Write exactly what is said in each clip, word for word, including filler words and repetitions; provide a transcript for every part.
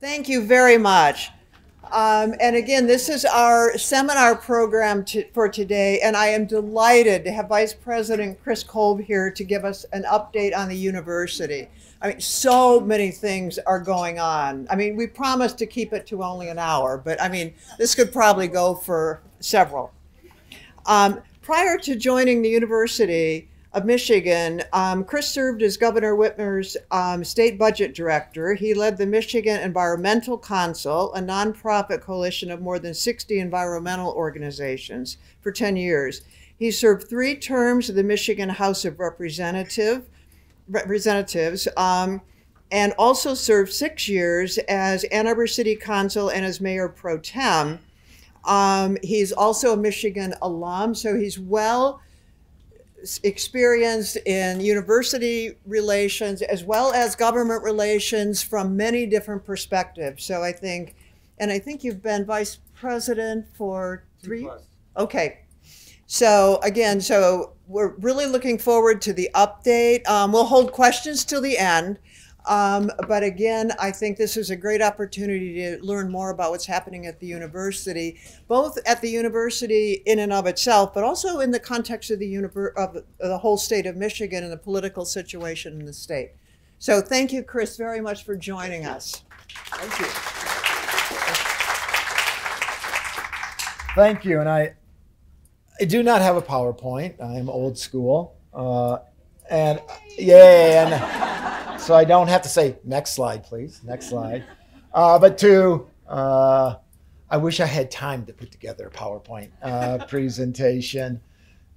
Thank you very much. Um, and again, this is our seminar program to, for today, and I am delighted to have Vice President Chris Kolb here to give us an update on the university. I mean, so many things are going on. I mean, we promised to keep it to only an hour, but I mean, this could probably go for several. Um, prior to joining the University of Michigan, um, Chris served as Governor Whitmer's um, state budget director. He led the Michigan Environmental Council, a nonprofit coalition of more than sixty environmental organizations, for ten years. He served three terms of the Michigan House of Representative, Representatives um, and also served six years as Ann Arbor City Council and as Mayor Pro Tem. Um, he's also a Michigan alum, so he's well experienced in university relations as well as government relations from many different perspectives. So I think, and I think you've been vice president for three? Two plus. Okay. So again, so we're really looking forward to the update. Um, we'll hold questions till the end. Um, but again, I think this is a great opportunity to learn more about what's happening at the university, both at the university in and of itself, but also in the context of the, univer- of the whole state of Michigan and the political situation in the state. So thank you, Chris, very much for joining us. Thank you. Thank you. And I, I do not have a PowerPoint. I'm old school. Uh, and yay. And, so I don't have to say, next slide, please, next slide. Uh, but two, uh, I wish I had time to put together a PowerPoint uh, presentation.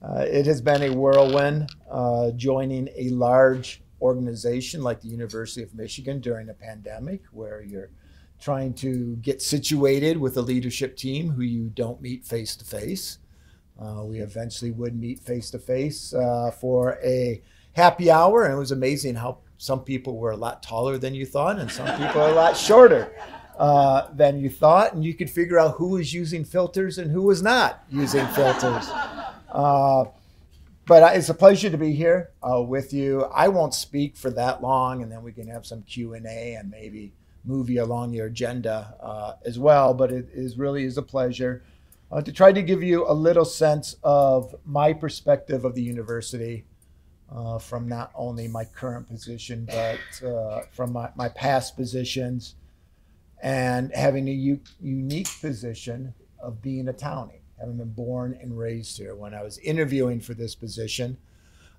Uh, it has been a whirlwind uh, joining a large organization like the University of Michigan during a pandemic where you're trying to get situated with a leadership team who you don't meet face to face. Uh, we eventually would meet face to face for a happy hour, and it was amazing how some people were a lot taller than you thought, and some people are a lot shorter uh, than you thought. And you could figure out who was using filters and who was not using filters. Uh, but it's a pleasure to be here uh, with you. I won't speak for that long, and then we can have some Q and A and maybe move you along your agenda uh, as well. But it is really is a pleasure uh, to try to give you a little sense of my perspective of the university. Uh, from not only my current position, but uh, from my, my past positions, and having a u- unique position of being a townie, having been born and raised here. When I was interviewing for this position,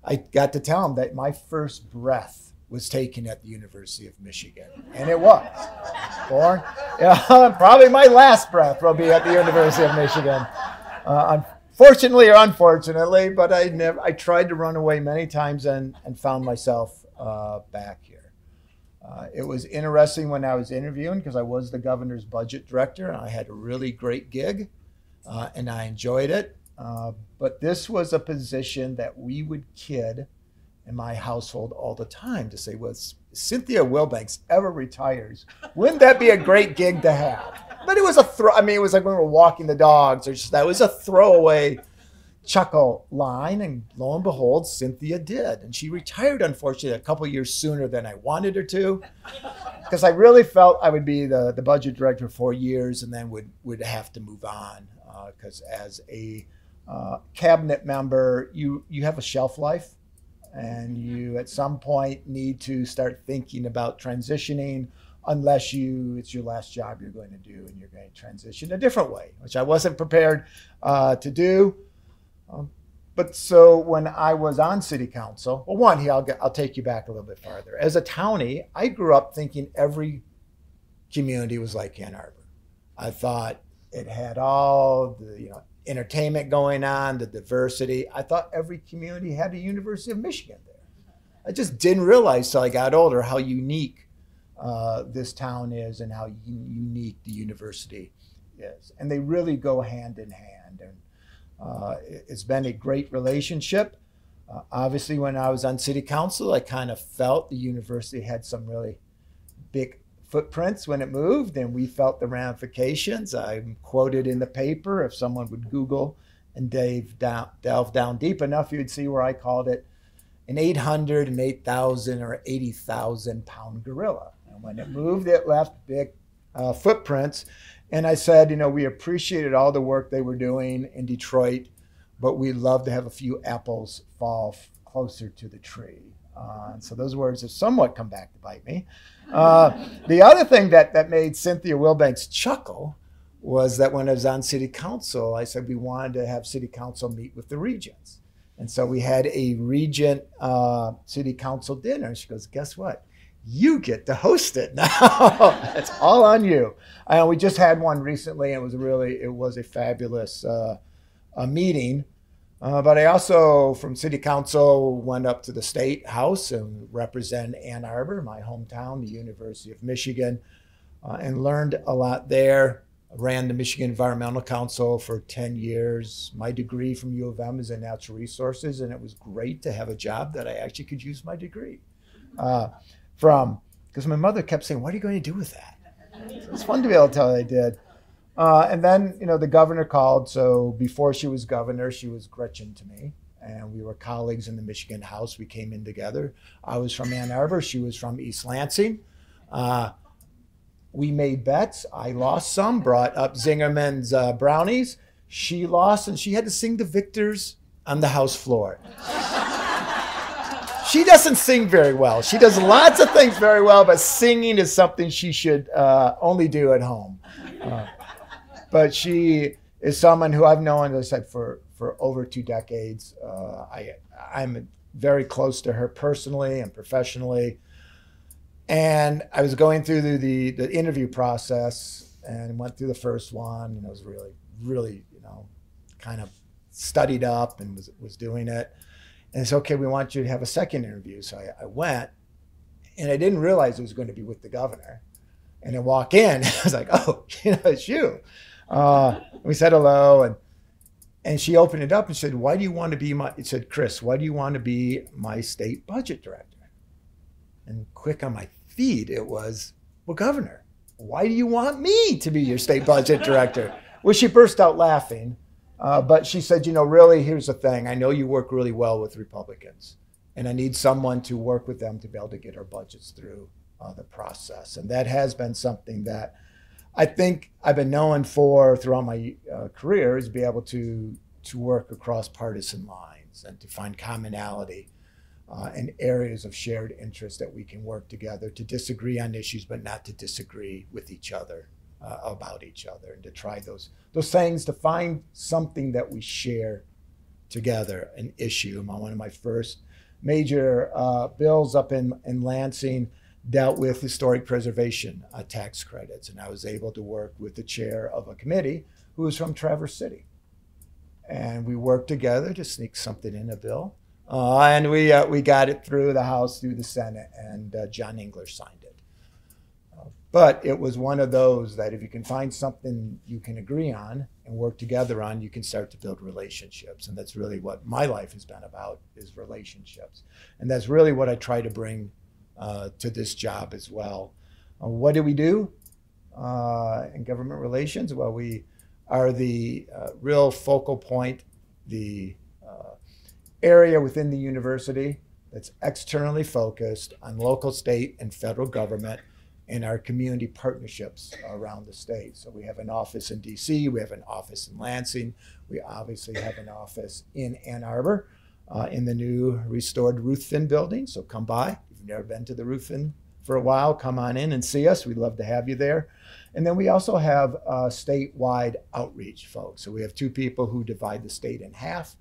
I got to tell them that my first breath was taken at the University of Michigan, and it was. Born, yeah, probably my last breath will be at the University of Michigan. Uh, I'm Fortunately or unfortunately, but I never. I tried to run away many times and, and found myself uh, back here. Uh, it was interesting when I was interviewing because I was the governor's budget director, and I had a really great gig, uh, and I enjoyed it. Uh, but this was a position that we would kid in my household all the time to say, well, if Cynthia Wilbanks ever retires, wouldn't that be a great gig to have? But it was a throw. I mean, it was like when we were walking the dogs, or just that was a throwaway chuckle line. And lo and behold, Cynthia did, and she retired, unfortunately, a couple of years sooner than I wanted her to, because I really felt I would be the, the budget director for four years, and then would would have to move on, because uh, as a uh, cabinet member, you you have a shelf life, and you at some point need to start thinking about transitioning. Unless you, it's your last job you're going to do, and you're going to transition a different way, which I wasn't prepared uh, to do. Um, but so when I was on city council, well, one, here I'll get, I'll take you back a little bit farther. As a townie, I grew up thinking every community was like Ann Arbor. I thought it had all the you know entertainment going on, the diversity. I thought every community had a University of Michigan there. I just didn't realize till I got older how unique Uh, this town is and how u- unique the university is. And they really go hand in hand. And uh, it's been a great relationship. Uh, obviously, when I was on city council, I kind of felt the university had some really big footprints when it moved, and we felt the ramifications. I'm quoted in the paper, if someone would Google and Dave down, delve down deep enough, you'd see where I called it an eight hundred, an eight thousand, or eighty thousand pound gorilla. And when it moved, it left big uh, footprints. And I said, you know, we appreciated all the work they were doing in Detroit, but we'd love to have a few apples fall closer to the tree. Uh, and so those words have somewhat come back to bite me. Uh, the other thing that, that made Cynthia Wilbanks chuckle was that when I was on city council, I said we wanted to have city council meet with the regents. And so we had a regent uh, city council dinner. She goes, guess what? You get to host it now. It's all on you. Uh, we just had one recently, and it was really, it was a fabulous uh, a meeting. Uh, but I also, from city council, went up to the state house and represent Ann Arbor, my hometown, the University of Michigan, uh, and learned a lot there. Ran the Michigan Environmental Council for ten years. My degree from U of M is in natural resources, and it was great to have a job that I actually could use my degree uh, from, because my mother kept saying, what are you going to do with that? So it's fun to be able to tell what I did. Uh, and then, you know, the governor called. So before she was governor, she was Gretchen to me. And we were colleagues in the Michigan House. We came in together. I was from Ann Arbor. She was from East Lansing. Uh, We made bets. I lost some, brought up Zingerman's uh, brownies. She lost, and she had to sing the victors on the House floor. She doesn't sing very well. She does lots of things very well, but singing is something she should uh, only do at home. Uh, but she is someone who I've known, as I said, for, for over two decades. Uh, I, I'm very close to her personally and professionally. And I was going through the, the, the interview process and went through the first one, and I was really, really, you know, kind of studied up and was, was doing it. And it's okay, we want you to have a second interview. So I, I went, and I didn't realize it was going to be with the governor. And I walk in, I was like, oh, you know, it's you. Uh, we said hello, and and she opened it up and said, why do you want to be my, it said, Chris, why do you want to be my state budget director? And quick on my feet, it was, well, governor, why do you want me to be your state budget director? Well, she burst out laughing, uh, but she said, you know, really, here's the thing. I know you work really well with Republicans, and I need someone to work with them to be able to get our budgets through uh, the process. And that has been something that I think I've been known for throughout my uh, career, is be able to, to work across partisan lines and to find commonality. Uh, and areas of shared interest that we can work together to disagree on issues, but not to disagree with each other, uh, about each other, and to try those those things, to find something that we share together, an issue. My, one of my first major uh, bills up in, in Lansing dealt with historic preservation uh, tax credits, and I was able to work with the chair of a committee who was from Traverse City. And we worked together to sneak something in a bill. Uh, and we uh, we got it through the House, through the Senate, and uh, John English signed it. Uh, but it was one of those that if you can find something you can agree on and work together on, you can start to build relationships. And that's really what my life has been about, is relationships. And that's really what I try to bring uh, to this job as well. Uh, what do we do uh, in government relations? Well, we are the uh, real focal point, the area within the university that's externally focused on local, state, and federal government and our community partnerships around the state. So we have an office in D C, we have an office in Lansing, we obviously have an office in Ann Arbor uh, in the new restored Ruthven building. So come by. If you've never been to the Ruthven for a while, come on in and see us. We'd love to have you there. And then we also have uh, statewide outreach folks. So we have two people who divide the state in half,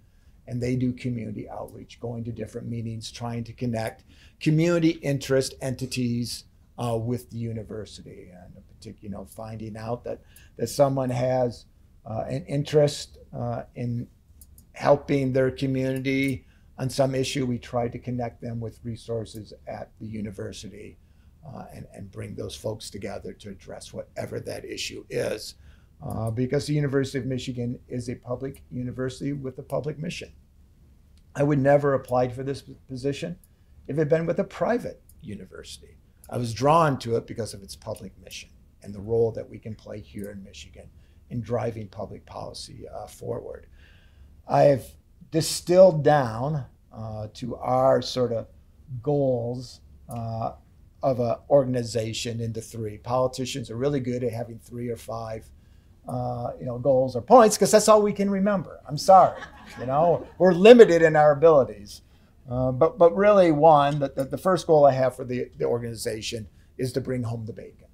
and they do community outreach, going to different meetings, trying to connect community interest entities uh, with the university, and in particular, you know, finding out that, that someone has uh, an interest uh, in helping their community on some issue. We try to connect them with resources at the university uh, and, and bring those folks together to address whatever that issue is. Uh, because the University of Michigan is a public university with a public mission. I would never have applied for this position if it had been with a private university. I was drawn to it because of its public mission and the role that we can play here in Michigan in driving public policy uh, forward. I've distilled down uh, to our sort of goals uh, of an organization into three. Politicians are really good at having three or five uh, you know, goals or points, because that's all we can remember. I'm sorry, you know, we're limited in our abilities. Uh, but, but really one, the, the, the first goal I have for the, the organization is to bring home the bacon.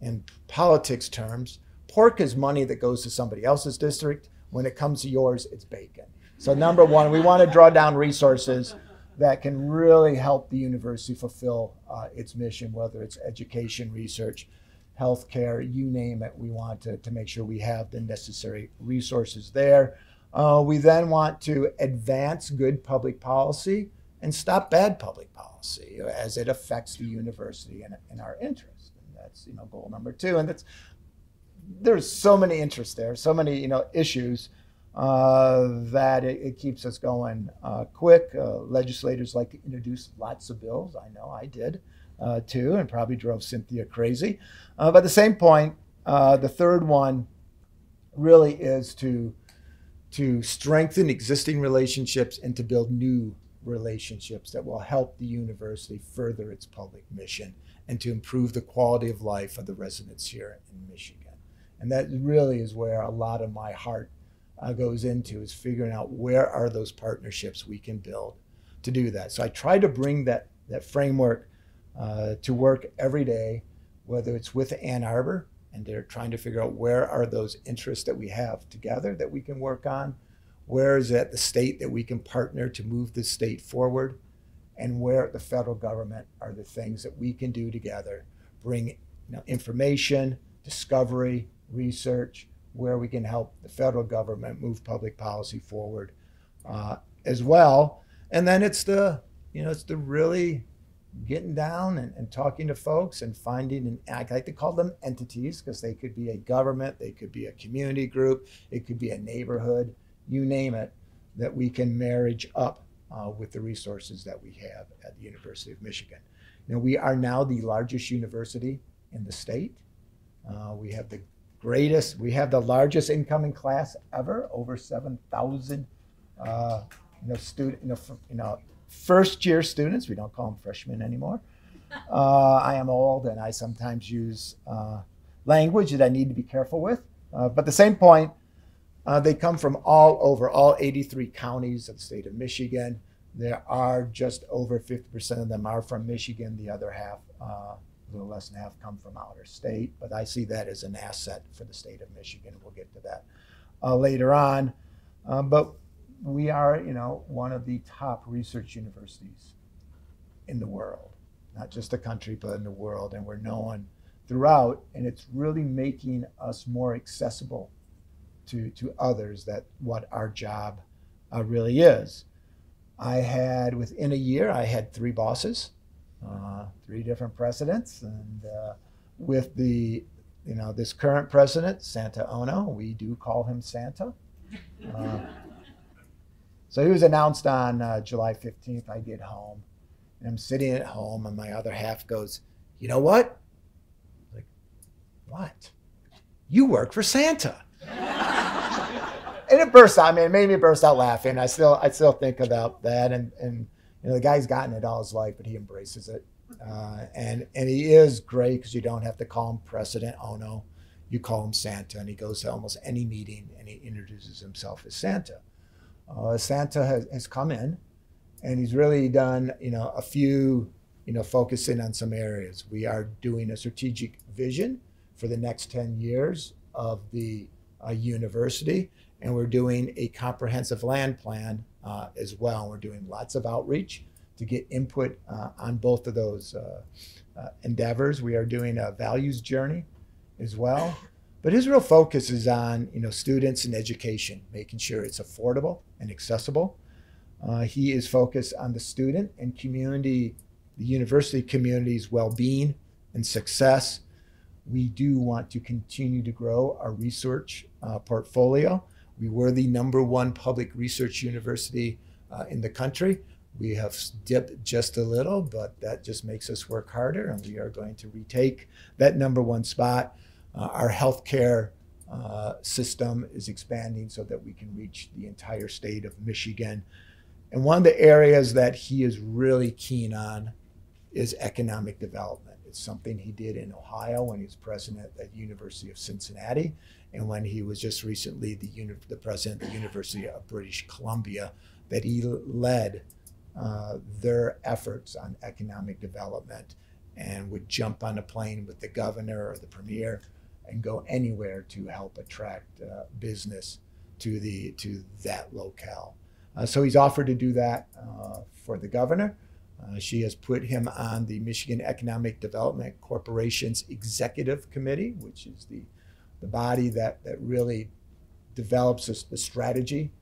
In politics terms, pork is money that goes to somebody else's district. When it comes to yours, it's bacon. So number one, we want to draw down resources that can really help the university fulfill uh, its mission, whether it's education, research, healthcare, you name it. We want to, to make sure we have the necessary resources there. Uh, we then want to advance good public policy and stop bad public policy as it affects the university and, and our interest. And that's, you know, goal number two. And that's, there's so many interests there, so many, you know, issues uh, that it, it keeps us going uh, quick. Uh, legislators like to introduce lots of bills. I know I did uh, too, and probably drove Cynthia crazy. Uh, but at the same point, uh, the third one really is to to strengthen existing relationships and to build new relationships that will help the university further its public mission and to improve the quality of life of the residents here in Michigan. And that really is where a lot of my heart uh, goes into, is figuring out where are those partnerships we can build to do that. So I try to bring that, that framework uh, to work every day, whether it's with Ann Arbor, and they're trying to figure out where are those interests that we have together that we can work on, where is it at the state that we can partner to move the state forward, and where at the federal government are the things that we can do together, bring you know, information, discovery, research, where we can help the federal government move public policy forward uh, as well. And then it's the, you know, it's the really getting down and, and talking to folks and finding an act. I like to call them entities, because they could be a government, they could be a community group, it could be a neighborhood, you name it, that we can marriage up uh, with the resources that we have at the University of Michigan. Now, we are now the largest university in the state. Uh, we have the greatest, we have the largest incoming class ever, over seven thousand uh, you know, student, you know, you know, first year students. We don't call them freshmen anymore. Uh, I am old and I sometimes use uh, language that I need to be careful with. Uh, but at the same point, uh, they come from all over, all eighty-three counties of the state of Michigan. There are just over fifty percent of them are from Michigan. The other half, uh, a little less than half, come from outer state. But I see that as an asset for the state of Michigan. We'll get to that uh, later on. Uh, but we are, you know, one of the top research universities in the world, not just the country, but in the world. And we're known throughout, and it's really making us more accessible to, to others, that what our job uh, really is. I had, within a year, I had three bosses, uh, three different presidents. And uh, with the, you know, this current president, Santa Ono, we do call him Santa. Uh, So he was announced on uh, July fifteenth. I get home and I'm sitting at home and my other half goes, you know what? I'm like, what? You work for Santa. And it burst out. I mean, it made me burst out laughing. I still, I still think about that. And, and you know, the guy's gotten it all his life, but he embraces it. Uh, and, and he is great, because you don't have to call him President Ono. You call him Santa. And he goes to almost any meeting and he introduces himself as Santa. Uh, Santa has, has come in, and he's really done, you know, a few, you know, focusing on some areas. We are doing a strategic vision for the next ten years of the uh, university, and we're doing a comprehensive land plan uh, as well. We're doing lots of outreach to get input uh, on both of those uh, uh, endeavors. We are doing a values journey as well. But his real focus is on, you know, students and education, making sure it's affordable and accessible. Uh, he is focused on the student and community, the university community's well-being and success. We do want to continue to grow our research uh, portfolio. We were the number one public research university uh, in the country. We have dipped just a little, but that just makes us work harder, and we are going to retake that number one spot. Uh, our healthcare uh, system is expanding so that we can reach the entire state of Michigan. And one of the areas that he is really keen on is economic development. It's something he did in Ohio when he was president at the University of Cincinnati, and when he was just recently the, uni the president of the University of British Columbia, that he led uh, their efforts on economic development and would jump on a plane with the governor or the premier and go anywhere to help attract uh, business to, the, to that locale. Uh, so he's offered to do that uh, for the governor. Uh, she has put him on the Michigan Economic Development Corporation's Executive Committee, which is the, the body that, that really develops a, the strategy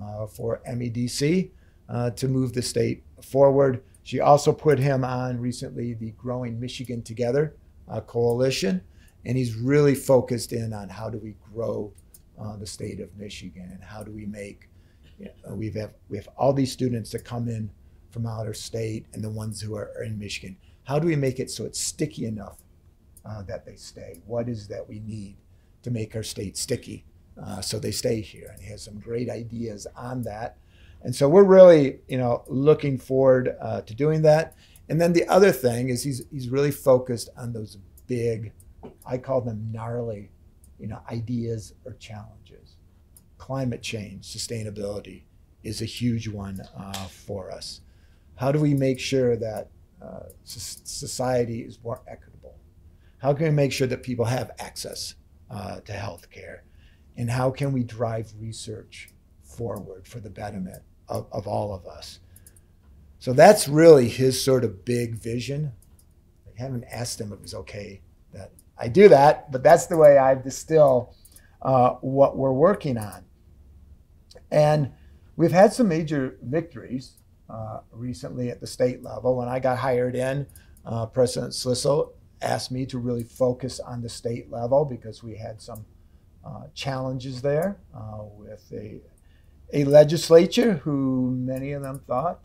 uh, for M E D C uh, to move the state forward. She also put him on recently the Growing Michigan Together uh, coalition, and he's really focused in on how do we grow uh, the state of Michigan, and how do we make, you know, we've have, we have all these students that come in from out of state and the ones who are in Michigan. How do we make it so it's sticky enough uh, that they stay? What is that we need to make our state sticky uh, so they stay here? And he has some great ideas on that. And so we're really, you know, looking forward uh, to doing that. And then the other thing is he's, he's really focused on those big, I call them gnarly, you know, ideas or challenges. Climate change, sustainability is a huge one uh, for us. How do we make sure that uh, society is more equitable? How can we make sure that people have access uh, to health care? And how can we drive research forward for the betterment of, of all of us? So that's really his sort of big vision. I haven't asked him if it was okay that I do that, but that's the way I distill uh, what we're working on. And we've had some major victories Uh, recently at the state level. When I got hired in, uh, President Slissel asked me to really focus on the state level because we had some uh, challenges there uh, with a, a legislature who many of them thought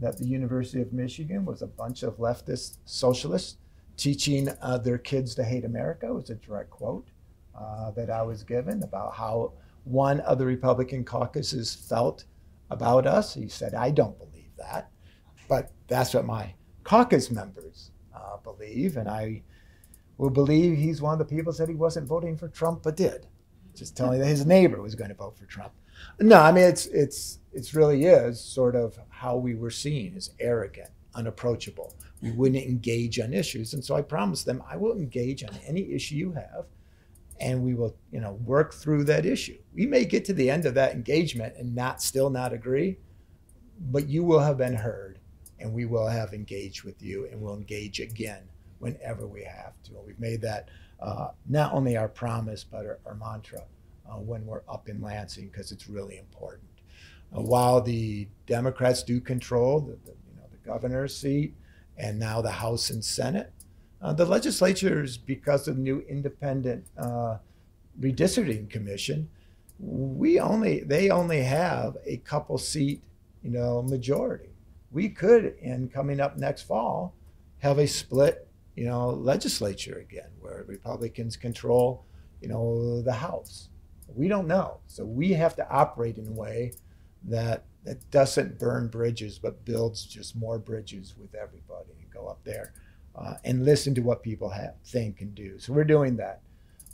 that the University of Michigan was a bunch of leftist socialists teaching uh, their kids to hate America. It was a direct quote uh, that I was given about how one of the Republican caucuses felt about us. He said, I don't believe that, but that's what my caucus members uh, believe. And I will believe he's one of the people who said he wasn't voting for Trump, but did. Just telling that his neighbor was going to vote for Trump. No, I mean, it's, it's, it's really is sort of how we were seen as arrogant, unapproachable. We wouldn't engage on issues. And so I promised them, I will engage on any issue you have, and we will, you know, work through that issue. We may get to the end of that engagement and not still not agree, but you will have been heard, and we will have engaged with you, and we'll engage again whenever we have to. And we've made that uh, not only our promise, but our, our mantra uh, when we're up in Lansing, because it's really important. Uh, while the Democrats do control the, the, you know, the governor's seat and now the House and Senate, Uh, the legislatures, because of the new independent uh, redistricting commission, we only they only have a couple seat, you know, majority. We could, in coming up next fall, have a split, you know, legislature again, where Republicans control, you know, the House. We don't know, so we have to operate in a way that that doesn't burn bridges, but builds just more bridges with everybody and go up there. Uh, and listen to what people have, think and do. So we're doing that.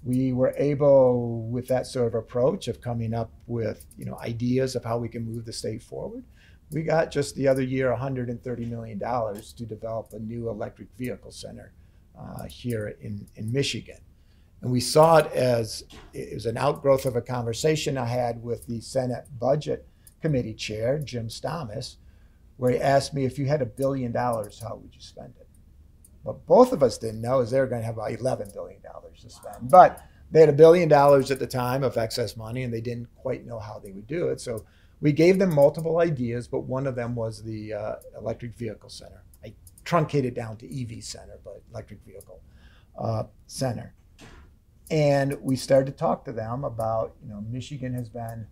We were able, with that sort of approach of coming up with, you know, ideas of how we can move the state forward, we got just the other year one hundred thirty million dollars to develop a new electric vehicle center uh, here in, in Michigan. And we saw it as it was an outgrowth of a conversation I had with the Senate Budget Committee Chair, Jim Stamas, where he asked me, if you had a billion dollars, how would you spend it? What both of us didn't know is they were going to have about eleven billion dollars to spend. But they had a billion dollars at the time of excess money, and they didn't quite know how they would do it. So we gave them multiple ideas, but one of them was the uh, electric vehicle center. I truncated down to E V center, but electric vehicle uh, center. And we started to talk to them about, you know, Michigan has been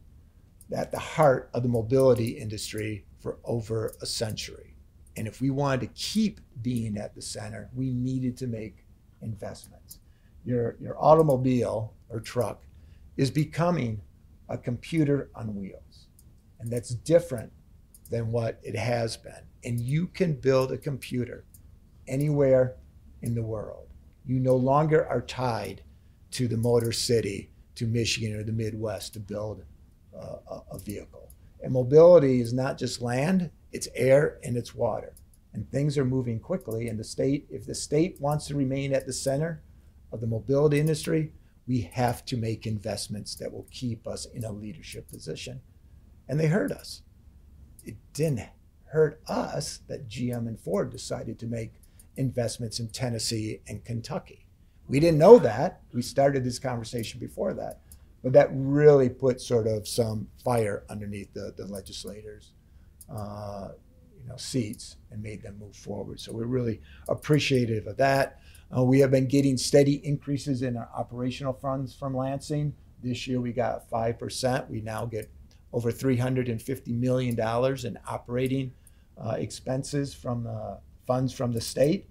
at the heart of the mobility industry for over a century. And if we wanted to keep being at the center, we needed to make investments. Your, your automobile or truck is becoming a computer on wheels. And that's different than what it has been. And you can build a computer anywhere in the world. You no longer are tied to the Motor City, to Michigan or the Midwest to build uh, a vehicle. And mobility is not just land, it's air and it's water. And things are moving quickly, and the state, if the state wants to remain at the center of the mobility industry, we have to make investments that will keep us in a leadership position. And they hurt us. It didn't hurt us that G M and Ford decided to make investments in Tennessee and Kentucky. We didn't know that. We started this conversation before that. But that really put sort of some fire underneath the, the legislators' uh, you know, seats and made them move forward. So we're really appreciative of that. Uh, we have been getting steady increases in our operational funds from Lansing. This year we got five percent. We now get over three hundred fifty million dollars in operating uh, expenses from the funds from the state.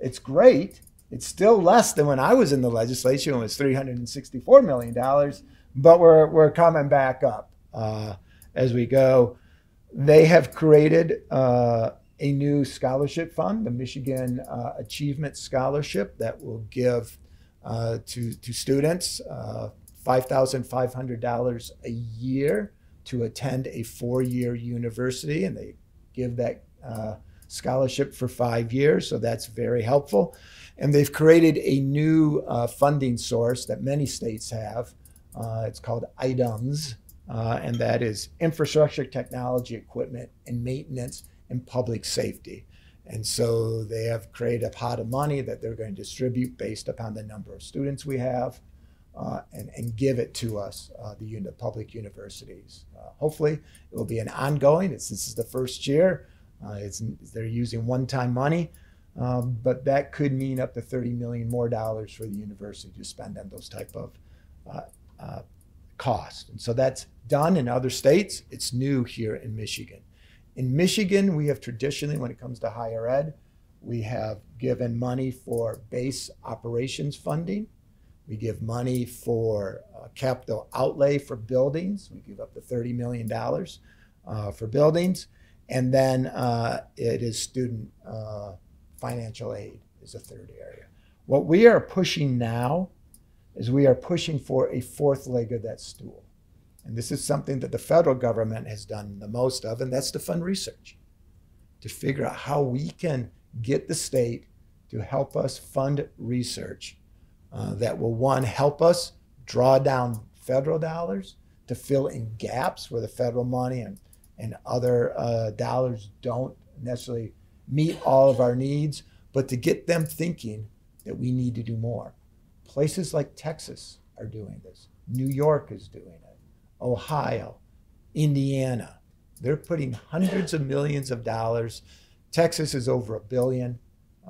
It's great. It's still less than when I was in the legislature when it was three hundred sixty-four million dollars, but we're, we're coming back up uh, as we go. They have created uh, a new scholarship fund, the Michigan uh, Achievement Scholarship, that will give uh, to, to students uh, five thousand five hundred dollars a year to attend a four-year university, and they give that uh, scholarship for five years, so that's very helpful. And they've created a new uh, funding source that many states have. Uh, it's called I D U M S, uh, and that is infrastructure, technology, equipment, and maintenance, and public safety. And so they have created a pot of money that they're going to distribute based upon the number of students we have uh, and, and give it to us, uh, the uni- public universities. Uh, hopefully, it will be an ongoing, it's, this is the first year. Uh, it's, they're using one-time money, um, but that could mean up to thirty million dollars more dollars for the university to spend on those type of uh, uh, costs. And so that's done in other states. It's new here in Michigan. In Michigan, we have traditionally, when it comes to higher ed, we have given money for base operations funding. We give money for uh, capital outlay for buildings. We give up to thirty million dollars uh, for buildings. And then uh, it is student uh, financial aid is a third area. What we are pushing now is we are pushing for a fourth leg of that stool. And this is something that the federal government has done the most of, and that's to fund research, to figure out how we can get the state to help us fund research uh, that will, one, help us draw down federal dollars to fill in gaps where the federal money and and other uh, dollars don't necessarily meet all of our needs, but to get them thinking that we need to do more. Places like Texas are doing this. New York is doing it. Ohio, Indiana, they're putting hundreds of millions of dollars. Texas is over a billion.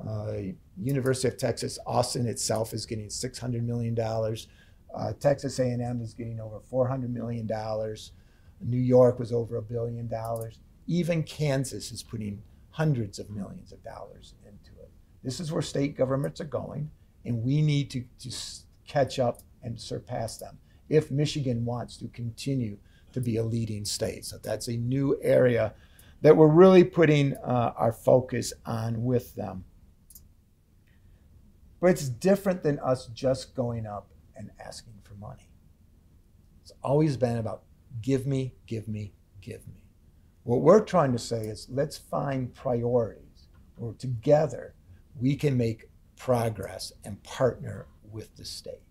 Uh, University of Texas, Austin itself is getting six hundred million dollars. Uh, Texas A and M is getting over four hundred million dollars. New York was over a billion dollars. Even Kansas is putting hundreds of millions of dollars into it. This is where state governments are going, and we need to, to catch up and surpass them if Michigan wants to continue to be a leading state. So that's a new area that we're really putting uh, our focus on with them. But it's different than us just going up and asking for money. It's always been about give me, give me, give me. What we're trying to say is let's find priorities where together we can make progress and partner with the state.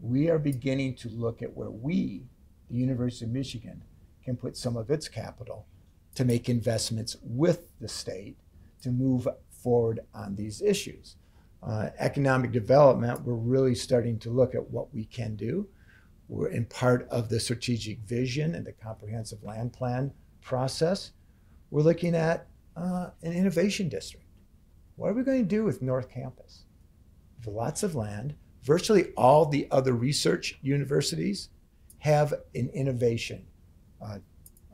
We are beginning to look at where we, the University of Michigan, can put some of its capital to make investments with the state to move forward on these issues. Uh, economic development, we're really starting to look at what we can do. We're in part of the strategic vision and the comprehensive land plan process. We're looking at uh, an innovation district. What are we going to do with North Campus? We have lots of land. Virtually all the other research universities have an innovation uh,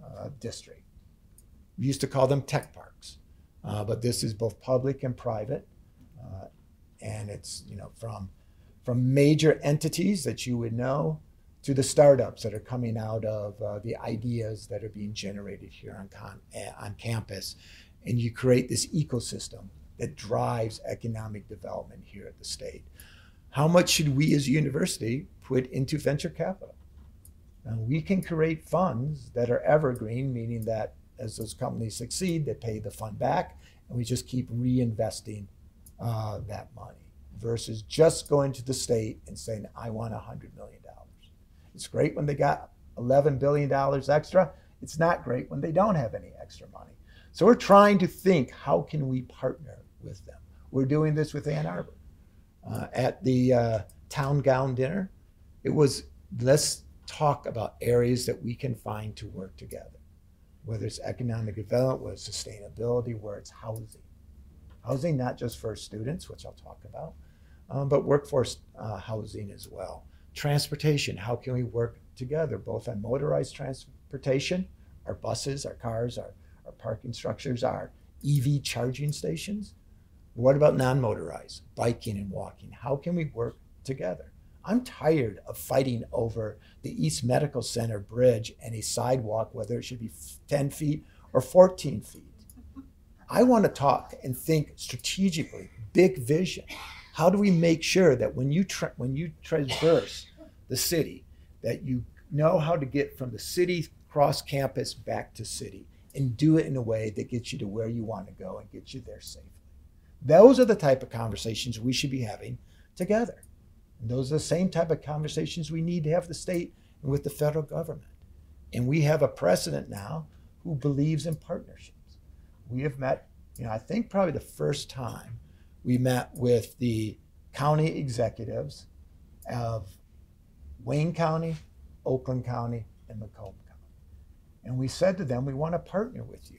uh, district. We used to call them tech parks, uh, but this is both public and private. Uh, and it's, you know, from, from major entities that you would know to the startups that are coming out of uh, the ideas that are being generated here on, on campus. And you create this ecosystem that drives economic development here at the state. How much should we as a university put into venture capital? And we can create funds that are evergreen, meaning that as those companies succeed, they pay the fund back, and we just keep reinvesting uh, that money versus just going to the state and saying, I want one hundred million dollars. It's great when they got eleven billion dollars extra. It's not great when they don't have any extra money. So we're trying to think, how can we partner with them? We're doing this with Ann Arbor. Uh, at the uh, town gown dinner, it was, let's talk about areas that we can find to work together, whether it's economic development, whether it's sustainability, where it's housing. Housing, not just for students, which I'll talk about, um, but workforce uh, housing as well. Transportation, how can we work together, both on motorized transportation, our buses, our cars, our, our parking structures, our E V charging stations. What about non-motorized, biking and walking? How can we work together? I'm tired of fighting over the East Medical Center bridge and a sidewalk, whether it should be ten feet or fourteen feet. I want to talk and think strategically, big vision. How do we make sure that when you, tra when you traverse the city, that you know how to get from the city cross campus back to city and do it in a way that gets you to where you want to go and gets you there safely? Those are the type of conversations we should be having together. And those are the same type of conversations we need to have with the state and with the federal government. And we have a president now who believes in partnerships. We have met, you know, I think probably the first time we met with the county executives of Wayne County, Oakland County, and Macomb County. And we said to them, we want to partner with you.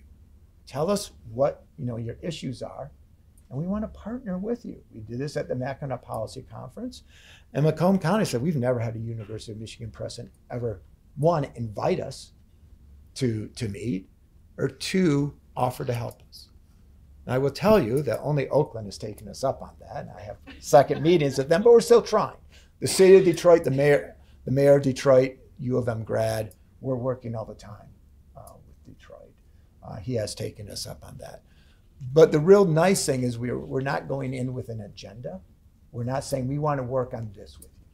Tell us what, you know, your issues are, and we want to partner with you. We did this at the Mackinac Policy Conference, and Macomb County said, we've never had a University of Michigan president ever, one, invite us to, to meet, or two, offer to help us. And I will tell you that only Oakland has taken us up on that, and I have second meetings with them, but we're still trying. The city of Detroit, the mayor, the mayor of Detroit, U of M grad, we're working all the time uh, with Detroit. Uh, he has taken us up on that. But the real nice thing is we're, we're not going in with an agenda. We're not saying we want to work on this with you.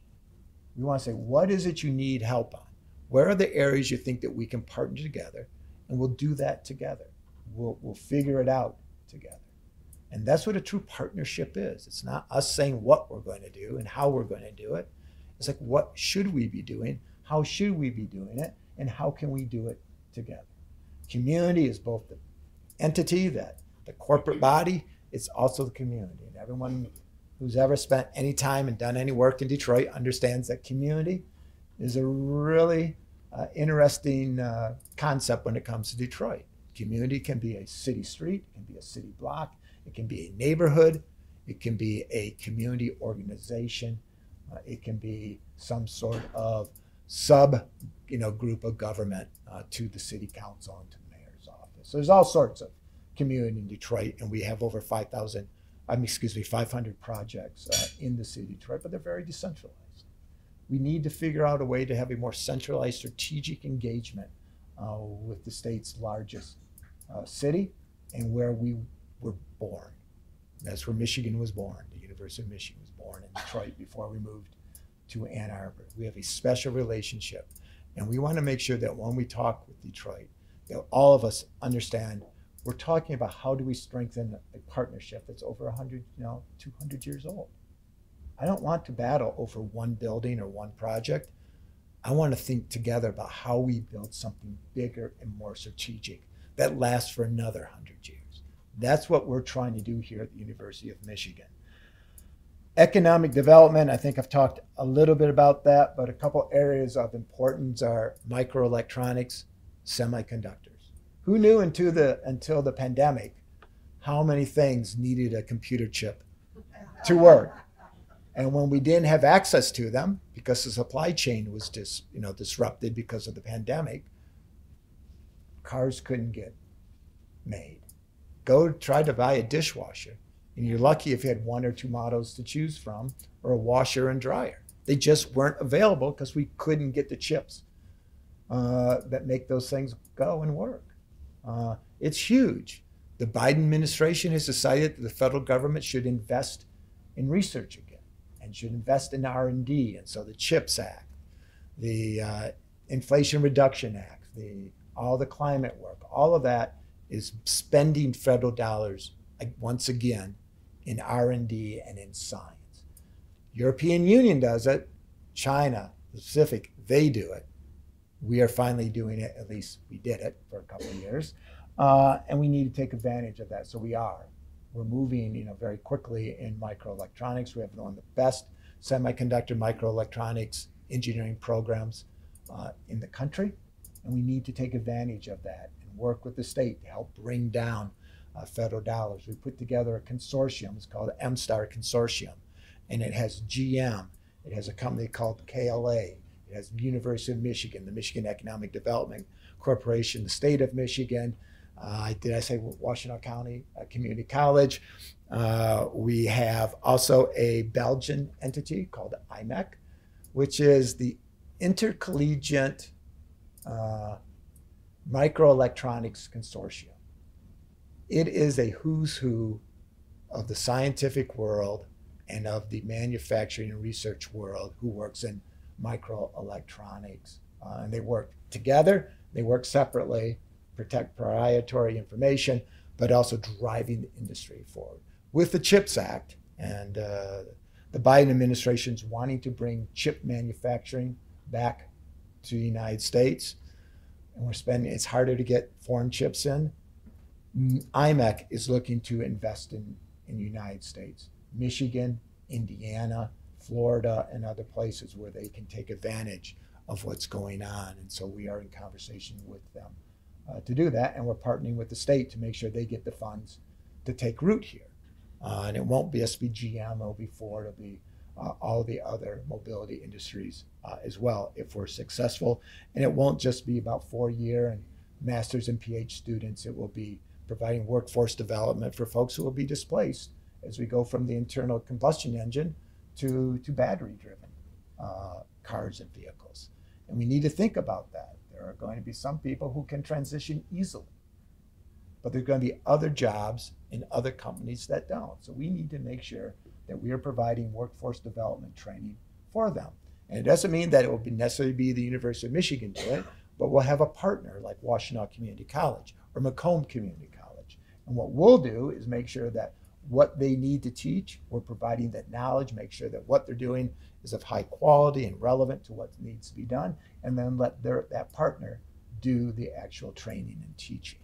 We want to say, what is it you need help on? Where are the areas you think that we can partner together? And we'll do that together. We'll, we'll figure it out together. And that's what a true partnership is. It's not us saying what we're going to do and how we're going to do it. It's like, what should we be doing? How should we be doing it? And how can we do it together? Community is both the entity that the corporate body, it's also the community. And everyone who's ever spent any time and done any work in Detroit understands that community is a really uh, interesting uh, concept when it comes to Detroit. Community can be a city street, it can be a city block, it can be a neighborhood, it can be a community organization, uh, it can be some sort of sub, you know, group of government uh, to the city council and to the mayor's office. So there's all sorts of community in Detroit, and we have over five thousand, um, excuse me, five hundred projects uh, in the city of Detroit, but they're very decentralized. We need to figure out a way to have a more centralized strategic engagement uh, with the state's largest uh, city and where we were born. That's where Michigan was born. The University of Michigan was born in Detroit before we moved to Ann Arbor. We have a special relationship, and we want to make sure that when we talk with Detroit, that all of us understand we're talking about how do we strengthen a partnership that's over one hundred, you know, two hundred years old. I don't want to battle over one building or one project. I want to think together about how we build something bigger and more strategic that lasts for another one hundred years. That's what we're trying to do here at the University of Michigan. Economic development, I think I've talked a little bit about that, but a couple areas of importance are microelectronics, semiconductors. Who knew until the, until the pandemic how many things needed a computer chip to work? And when we didn't have access to them because the supply chain was dis, you know, disrupted because of the pandemic, cars couldn't get made. Go try to buy a dishwasher, and you're lucky if you had one or two models to choose from, or a washer and dryer. They just weren't available because we couldn't get the chips uh, that make those things go and work. Uh, it's huge. The Biden administration has decided that the federal government should invest in research again and should invest in R and D. And so the CHIPS Act, the uh, Inflation Reduction Act, the all the climate work, all of that is spending federal dollars once again in R and D and in science. European Union does it, China, Pacific, they do it. We are finally doing it, at least we did it for a couple of years. Uh, and we need to take advantage of that, so we are. We're moving you know, very quickly in microelectronics. We have one of the best semiconductor microelectronics engineering programs uh, in the country. And we need to take advantage of that and work with the state to help bring down uh, federal dollars. We put together a consortium. It's called the M STAR Consortium. And it has G M. It has a company called K L A. It has the University of Michigan, the Michigan Economic Development Corporation, the state of Michigan. Uh, did I say Washtenaw County uh, Community College? Uh, we have also a Belgian entity called I M E C, which is the Intercollegiate uh, Microelectronics Consortium. It is a who's who of the scientific world and of the manufacturing and research world who works in microelectronics. Uh, and they work together, they work separately, protect proprietary information, but also driving the industry forward. With the CHIPS Act and uh, the Biden administration's wanting to bring chip manufacturing back to the United States, and we're spending, it's harder to get foreign chips in. I M E C is looking to invest in, in the United States, Michigan, Indiana, Florida, and other places where they can take advantage of what's going on. And so we are in conversation with them Uh, to do that, and we're partnering with the state to make sure they get the funds to take root here. Uh, and it won't be G M, it'll be Ford, it'll be uh, all the other mobility industries uh, as well if we're successful. And it won't just be about four-year and master's and P H students. It will be providing workforce development for folks who will be displaced as we go from the internal combustion engine to, to battery-driven uh, cars and vehicles. And we need to think about that. There are going to be some people who can transition easily, but there's going to be other jobs in other companies that don't. So we need to make sure that we are providing workforce development training for them. And it doesn't mean that it will be necessarily be the University of Michigan do it, but we'll have a partner like Washtenaw Community College or Macomb Community College. And what we'll do is make sure that what they need to teach, we're providing that knowledge, make sure that what they're doing is of high quality and relevant to what needs to be done, and then let their, that partner do the actual training and teaching.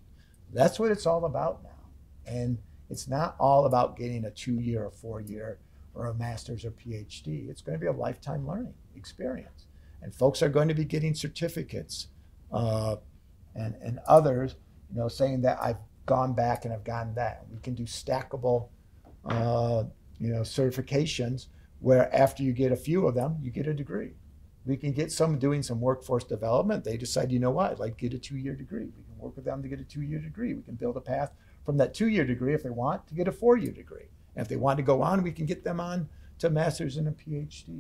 That's what it's all about now. And it's not all about getting a two-year or four-year or a master's or P H D. It's going to be a lifetime learning experience. And folks are going to be getting certificates uh, and, and others, you know, saying that I've gone back and I've gotten that. We can do stackable uh, you know, certifications where after you get a few of them, you get a degree. We can get some doing some workforce development. They decide, you know what, I'd like to get a two-year degree. We can work with them to get a two-year degree. We can build a path from that two-year degree if they want to get a four-year degree. And if they want to go on, we can get them on to master's and a P H D.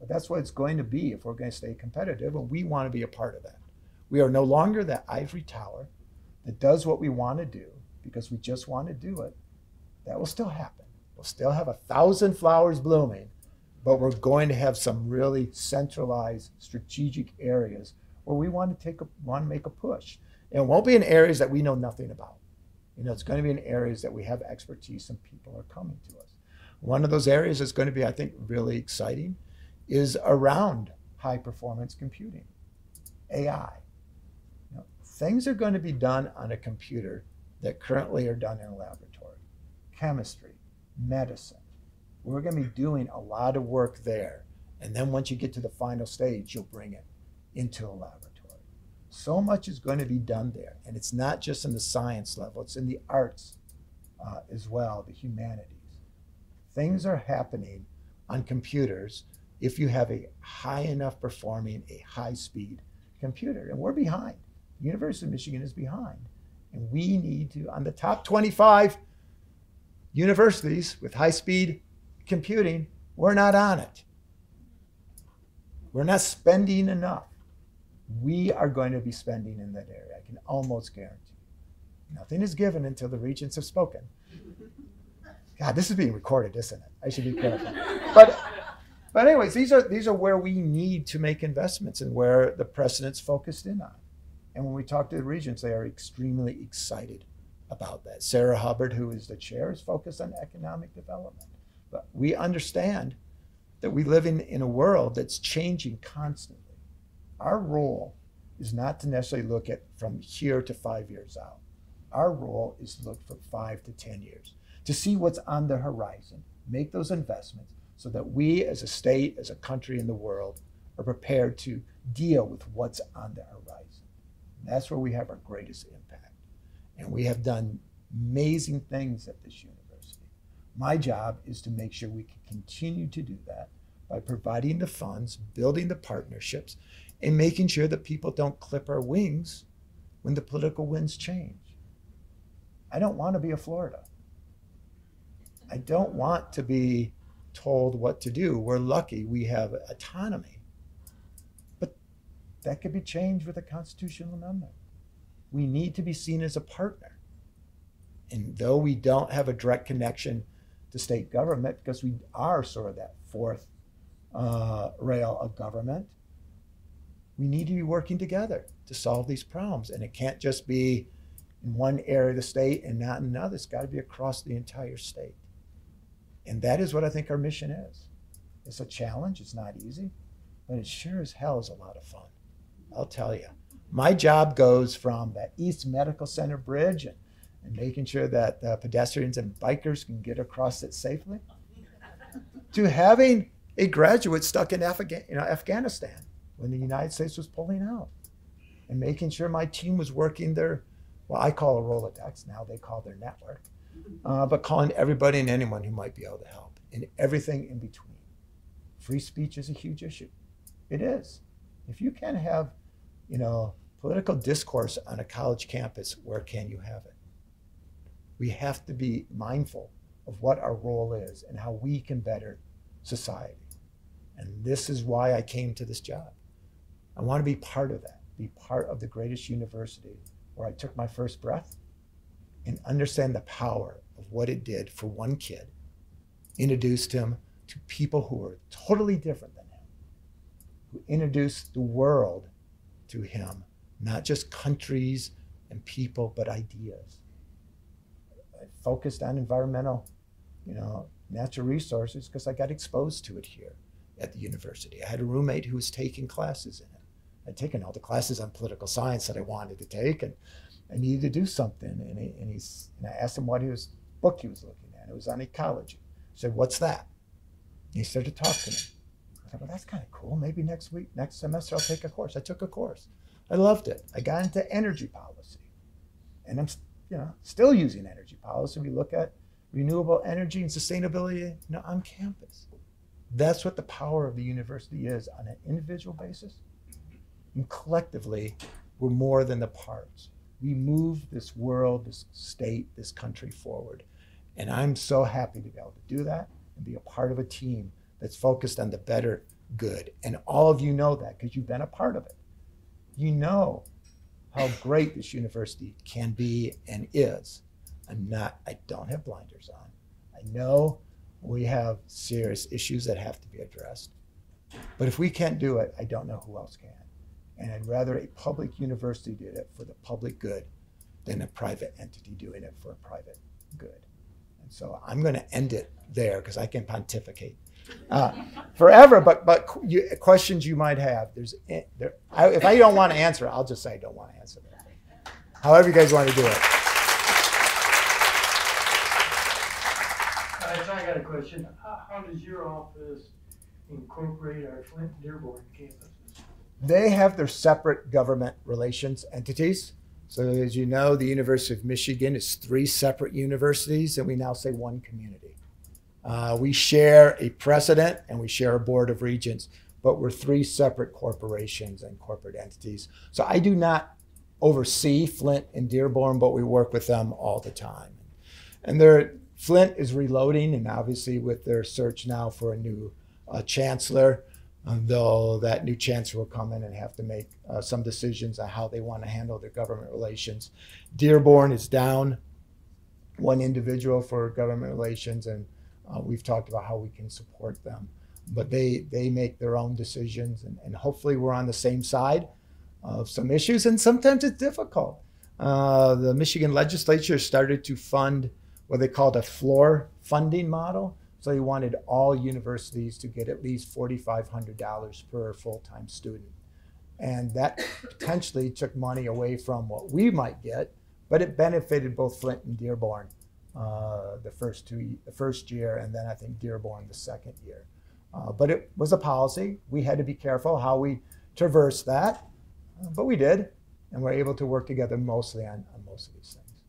But that's what it's going to be if we're going to stay competitive, and we want to be a part of that. We are no longer that ivory tower that does what we want to do because we just want to do it. That will still happen. We'll still have a thousand flowers blooming, but we're going to have some really centralized strategic areas where we want to take a, want to make a push. And it won't be in areas that we know nothing about. You know, it's going to be in areas that we have expertise and people are coming to us. One of those areas that's going to be, I think, really exciting is around high performance computing, A I. You know, things are going to be done on a computer that currently are done in a laboratory, chemistry, medicine. We're going to be doing a lot of work there. And then once you get to the final stage, you'll bring it into a laboratory. So much is going to be done there. And it's not just in the science level, it's in the arts uh, as well, the humanities. Things are happening on computers if you have a high enough performing, a high speed computer. And we're behind. The University of Michigan is behind. And we need to, on the top twenty-five universities with high speed computing, we're not on it. We're not spending enough. We are going to be spending in that area. I can almost guarantee. Nothing is given until the regents have spoken. God, this is being recorded, isn't it? I should be careful. But, but anyways, these are, these are where we need to make investments and where the precedent's focused in on. And when we talk to the regents, they are extremely excited about that. Sarah Hubbard, who is the chair, is focused on economic development. But we understand that we live in, in a world that's changing constantly. Our role is not to necessarily look at from here to five years out. Our role is to look from five to ten years, to see what's on the horizon, make those investments so that we as a state, as a country, in the world are prepared to deal with what's on the horizon. And that's where we have our greatest impact. And we have done amazing things at this university. My job is to make sure we can continue to do that by providing the funds, building the partnerships, and making sure that people don't clip our wings when the political winds change. I don't want to be a Florida. I don't want to be told what to do. We're lucky we have autonomy, but that could be changed with a constitutional amendment. We need to be seen as a partner. And though we don't have a direct connection to state government, because we are sort of that fourth uh, rail of government, we need to be working together to solve these problems. And it can't just be in one area of the state and not in another. It's got to be across the entire state. And that is what I think our mission is. It's a challenge, it's not easy, but it sure as hell is a lot of fun, I'll tell you. My job goes from that East Medical Center bridge and, and making sure that uh, pedestrians and bikers can get across it safely to having a graduate stuck in Afga- you know, Afghanistan when the United States was pulling out, and making sure my team was working their, well, I call a Rolodex, now they call their network, Uh, but calling everybody and anyone who might be able to help, and everything in between. Free speech is a huge issue. It is. If you can't have, you know, political discourse on a college campus, where can you have it? We have to be mindful of what our role is and how we can better society. And this is why I came to this job. I want to be part of that, be part of the greatest university where I took my first breath, and understand the power of what it did for one kid, introduced him to people who were totally different than him, who introduced the world to him, not just countries and people, but ideas. I focused on environmental, you know, natural resources because I got exposed to it here at the university. I had a roommate who was taking classes in it. I'd taken all the classes on political science that I wanted to take, and I needed to do something, and, he, and, he's, and I asked him what he was, book he was looking at. It was on ecology. I said, "What's that?" And he started to talk to me. I said, "Well, that's kind of cool. Maybe next week, next semester, I'll take a course." I took a course. I loved it. I got into energy policy, and I'm, you know, still using energy policy. We look at renewable energy and sustainability, you know, on campus. That's what the power of the university is on an individual basis, and collectively, we're more than the parts. We move this world, this state, this country forward. And I'm so happy to be able to do that and be a part of a team that's focused on the better good. And all of you know that because you've been a part of it. You know how great this university can be and is. I'm not, I don't have blinders on. I know we have serious issues that have to be addressed. But if we can't do it, I don't know who else can. And I'd rather a public university do it for the public good than a private entity doing it for a private good. And so I'm going to end it there because I can pontificate uh, forever. But but you, questions you might have, there's there. I, if I don't want to answer it, I'll just say I don't want to answer that. However you guys want to do it. Uh, so I got a question. How, how does your office incorporate our Flint and Dearborn campus? They have their separate government relations entities. So as you know, the University of Michigan is three separate universities, and we now say one community. Uh, we share a president and we share a board of regents, but we're three separate corporations and corporate entities. So I do not oversee Flint and Dearborn, but we work with them all the time. And their, Flint is reloading, and obviously with their search now for a new uh, chancellor, um, though that new chancellor will come in and have to make uh, some decisions on how they want to handle their government relations. Dearborn is down one individual for government relations, and uh, we've talked about how we can support them. But they, they make their own decisions, and, and hopefully we're on the same side of some issues, and sometimes it's difficult. Uh, the Michigan legislature started to fund what they called a floor funding model. So they wanted all universities to get at least four thousand five hundred dollars per full-time student. And that potentially took money away from what we might get, but it benefited both Flint and Dearborn uh, the first two, the first year, and then I think Dearborn the second year. Uh, but it was a policy. We had to be careful how we traversed that, uh, but we did. And we're able to work together mostly on, on most of these things.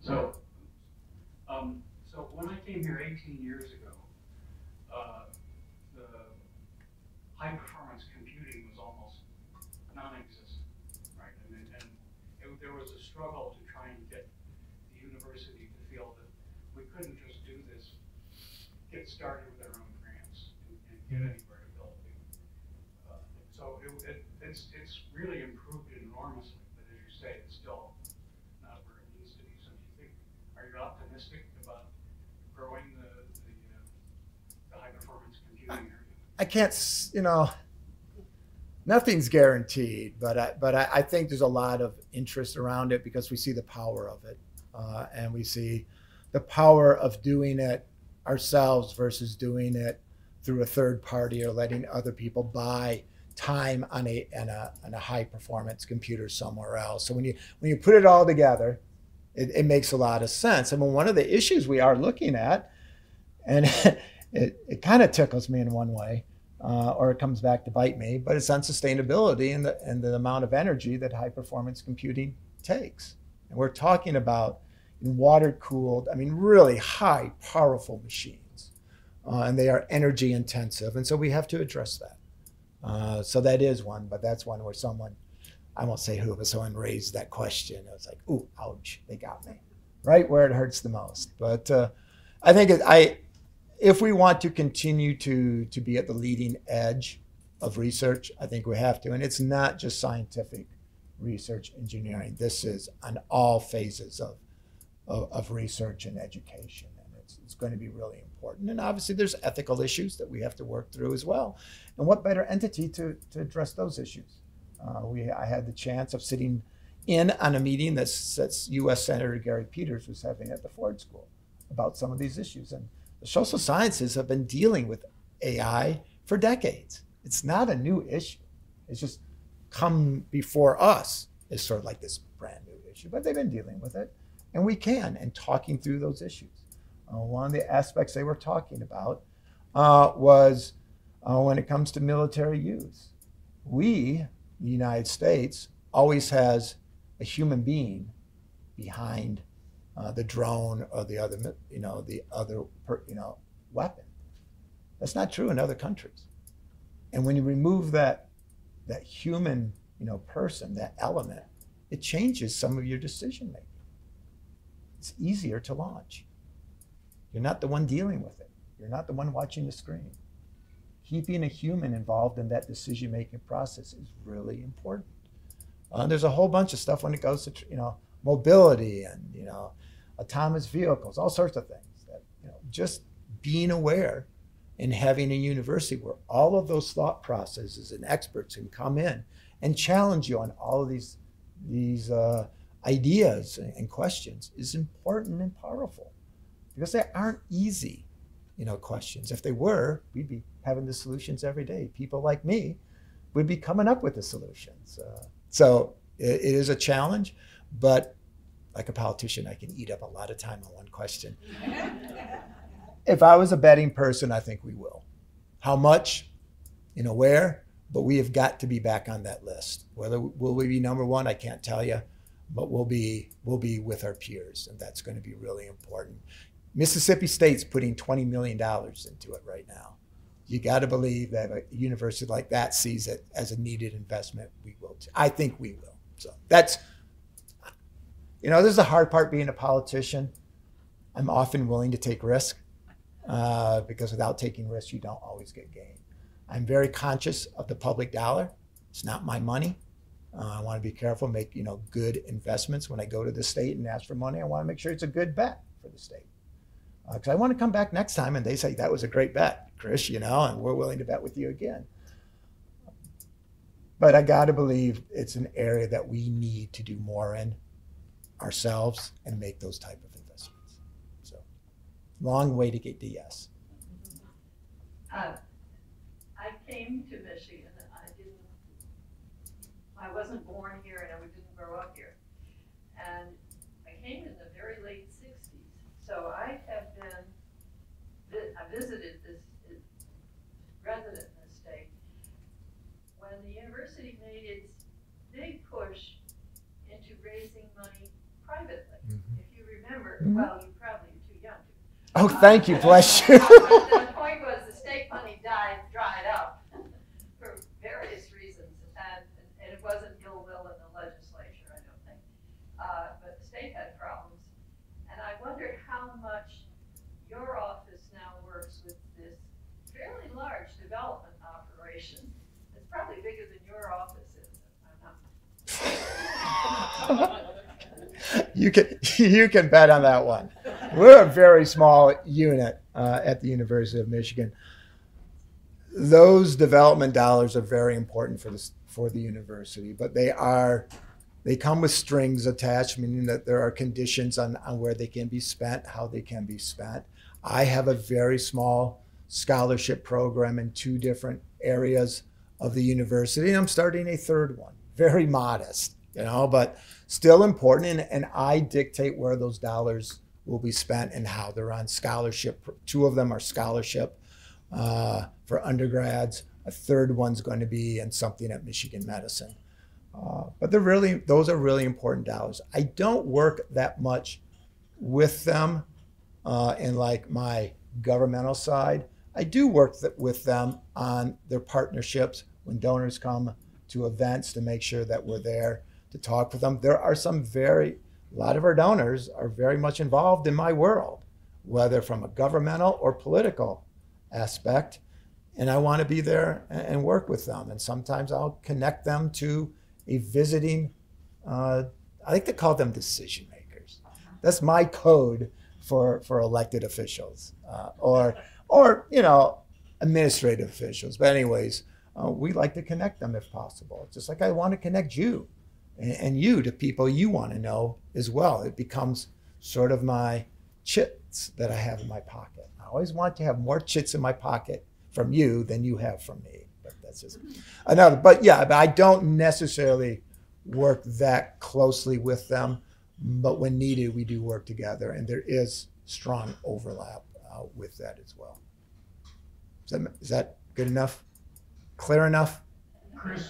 So, um, so when I came here eighteen years ago, uh, the high performance computing was almost non-existent, right? And, and, and it, there was a struggle to try and get the university to feel that we couldn't just do this, get started with our own grants and, and get anywhere to build it. Uh, so it, it It's, it's really improved enormously, but as you say, it's still not where it needs to be. So do you think, are you optimistic about growing the, the, you know, the high-performance computing area? I can't, you know, nothing's guaranteed, but, I, but I, I think there's a lot of interest around it because we see the power of it, uh, and we see the power of doing it ourselves versus doing it through a third party or letting other people buy time on a, on a on a high performance computer somewhere else. So when you when you put it all together, it, it makes a lot of sense. I mean, one of the issues we are looking at, and it, it kind of tickles me in one way, uh, or it comes back to bite me, but it's on sustainability and the and the amount of energy that high performance computing takes. And we're talking about water cooled, I mean, really high powerful machines, uh, and they are energy intensive, and so we have to address that. Uh, so that is one, but that's one where someone, I won't say who, but someone raised that question. I was like, ooh, ouch, they got me. Right where it hurts the most. But uh, I think it, I, if we want to continue to, to be at the leading edge of research, I think we have to. And it's not just scientific research engineering. This is on all phases of, of, of research and education. It's going to be really important. And obviously there's ethical issues that we have to work through as well. And what better entity to, to address those issues? Uh, we, I had the chance of sitting in on a meeting that that's U S Senator Gary Peters was having at the Ford School about some of these issues. And the social sciences have been dealing with A I for decades. It's not a new issue. It's just come before us as sort of like this brand new issue, but they've been dealing with it. And we can, and talking through those issues. Uh, one of the aspects they were talking about uh, was uh, when it comes to military use. We, the United States, always has a human being behind uh, the drone or the other, you know, the other, you know, weapon. That's not true in other countries. And when you remove that, that human, you know, person, that element, it changes some of your decision making. It's easier to launch. You're not the one dealing with it. You're not the one watching the screen. Keeping a human involved in that decision-making process is really important. Uh, there's a whole bunch of stuff when it goes to, you know, mobility and, you know, autonomous vehicles, all sorts of things that, you know, just being aware and having a university where all of those thought processes and experts can come in and challenge you on all of these, these uh, ideas and questions is important and powerful. Because they aren't easy, you know, questions. If they were, we'd be having the solutions every day. People like me would be coming up with the solutions. Uh, so it, it is a challenge, but like a politician, I can eat up a lot of time on one question. If I was a betting person, I think we will. How much, you know, where, but we have got to be back on that list. Whether will we be number one, I can't tell you, but we'll be, we'll be with our peers, and that's going to be really important. Mississippi State's putting twenty million dollars into it right now. You got to believe that a university like that sees it as a needed investment. We will. Too. I think we will. So that's, you know, this is the hard part being a politician. I'm often willing to take risk, uh, because without taking risks, you don't always get gain. I'm very conscious of the public dollar. It's not my money. Uh, I want to be careful, make you know good investments. When I go to the state and ask for money, I want to make sure it's a good bet for the state. Because uh, I want to come back next time and they say, that was a great bet, Chris, you know, and we're willing to bet with you again. But I got to believe it's an area that we need to do more in ourselves and make those type of investments. So long way to get to yes. Uh, I came to Michigan. I didn't, I wasn't born here and I didn't grow up here. And I came in the very late sixties. So I have been, I visited this resident in the state. When the university made its big push into raising money privately. Mm-hmm. If you remember, mm-hmm. well, you probably are too young to. Oh, uh, thank you, bless you. The point was the state money died, dried up for various reasons, and, and it wasn't ill will in the legislature, I don't think. Uh, but the state had problems, and I wondered how much your office now works with this fairly large development operation. It's probably bigger than your office. You can you can bet on that one. We're a very small unit uh, at the University of Michigan. Those development dollars are very important for this for the university, but they are they come with strings attached, meaning that there are conditions on, on where they can be spent, how they can be spent. I have a very small scholarship program in two different areas of the university, and I'm starting a third one. Very modest, you know, but still important. And, and I dictate where those dollars will be spent and how. They're on scholarship. Two of them are scholarship uh, for undergrads. A third one's going to be in something at Michigan Medicine. Uh, but they're really, those are really important dollars. I don't work that much with them uh, in like my governmental side. I do work th- with them on their partnerships when donors come to events to make sure that we're there to talk with them. There are some very, a lot of our donors are very much involved in my world, whether from a governmental or political aspect. And I want to be there and work with them. And sometimes I'll connect them to a visiting, uh, I like to call them decision makers. That's my code for, for elected officials uh, or, or, you know, administrative officials. But anyways, Uh, we like to connect them if possible. Just like I want to connect you and, and you to people you want to know as well. It becomes sort of my chits that I have in my pocket. I always want to have more chits in my pocket from you than you have from me. But that's just another. But yeah, but I don't necessarily work that closely with them. But when needed, we do work together. And there is strong overlap uh, with that as well. Is that, is that good enough? Clear enough? Chris,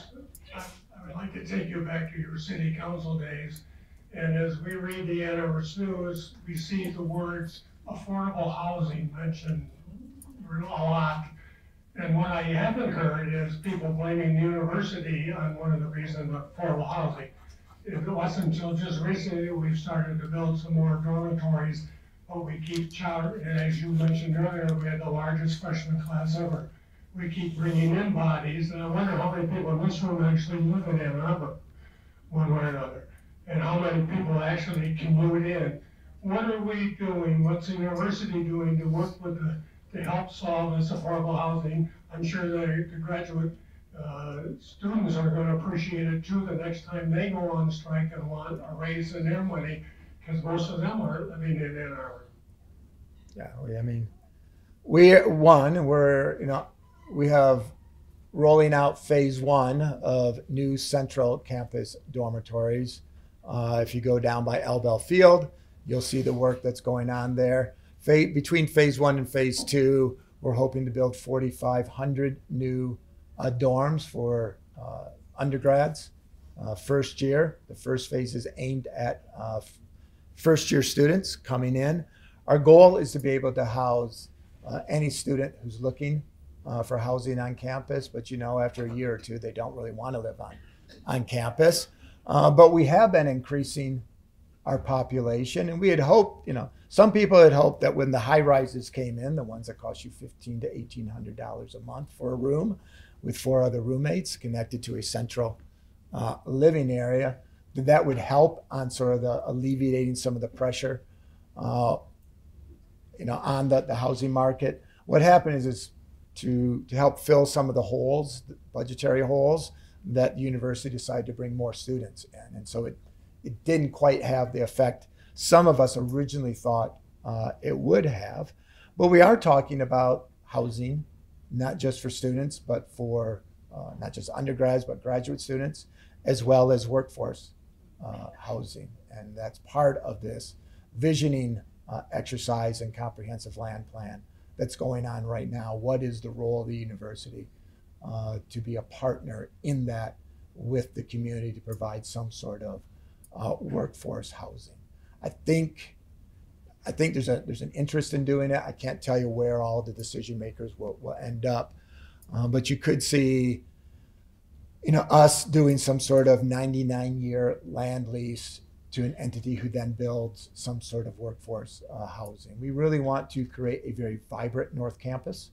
I, I would like to take you back to your city council days. And as we read the Ann Arbor News, we see the words affordable housing mentioned a lot. And what I haven't heard is people blaming the university on one of the reasons of affordable housing. It wasn't until just recently we've started to build some more dormitories, but we keep charter, and as you mentioned earlier, we had the largest freshman class ever. We keep bringing in bodies, and I wonder how many people in this room actually live in Ann Arbor, one way or another, and how many people actually commute in. What are we doing? What's the university doing to work with the, to help solve this affordable housing? I'm sure the, the graduate uh, students are going to appreciate it too the next time they go on strike and want a raise in their money, because most of them are living in Ann Arbor. Yeah, I mean, we one we're you know. We have rolling out phase one of new central campus dormitories. Uh, if you go down by Elbel Field, you'll see the work that's going on there. Fa- between phase one and phase two, we're hoping to build forty-five hundred new uh, dorms for uh, undergrads uh, first year. The first phase is aimed at uh, f- first year students coming in. Our goal is to be able to house uh, any student who's looking Uh, for housing on campus, but you know, after a year or two, they don't really want to live on, on campus. Uh, but we have been increasing our population. And we had hoped, you know, some people had hoped that when the high rises came in, the ones that cost you fifteen hundred to eighteen hundred dollars a month for a room with four other roommates connected to a central uh, living area, that that would help on sort of the alleviating some of the pressure, uh, you know, on the, the housing market. What happened is it's to, to help fill some of the holes, the budgetary holes, that the university decided to bring more students in. And so it, it didn't quite have the effect some of us originally thought uh, it would have. But we are talking about housing, not just for students, but for uh, not just undergrads, but graduate students, as well as workforce uh, housing. And that's part of this visioning uh, exercise and comprehensive land plan that's going on right now. What is the role of the university uh, to be a partner in that with the community to provide some sort of uh, workforce housing? I think I think there's a there's an interest in doing it. I can't tell you where all the decision makers will, will end up, um, but you could see, you know, us doing some sort of ninety-nine year land lease to an entity who then builds some sort of workforce uh, housing. We really want to create a very vibrant North Campus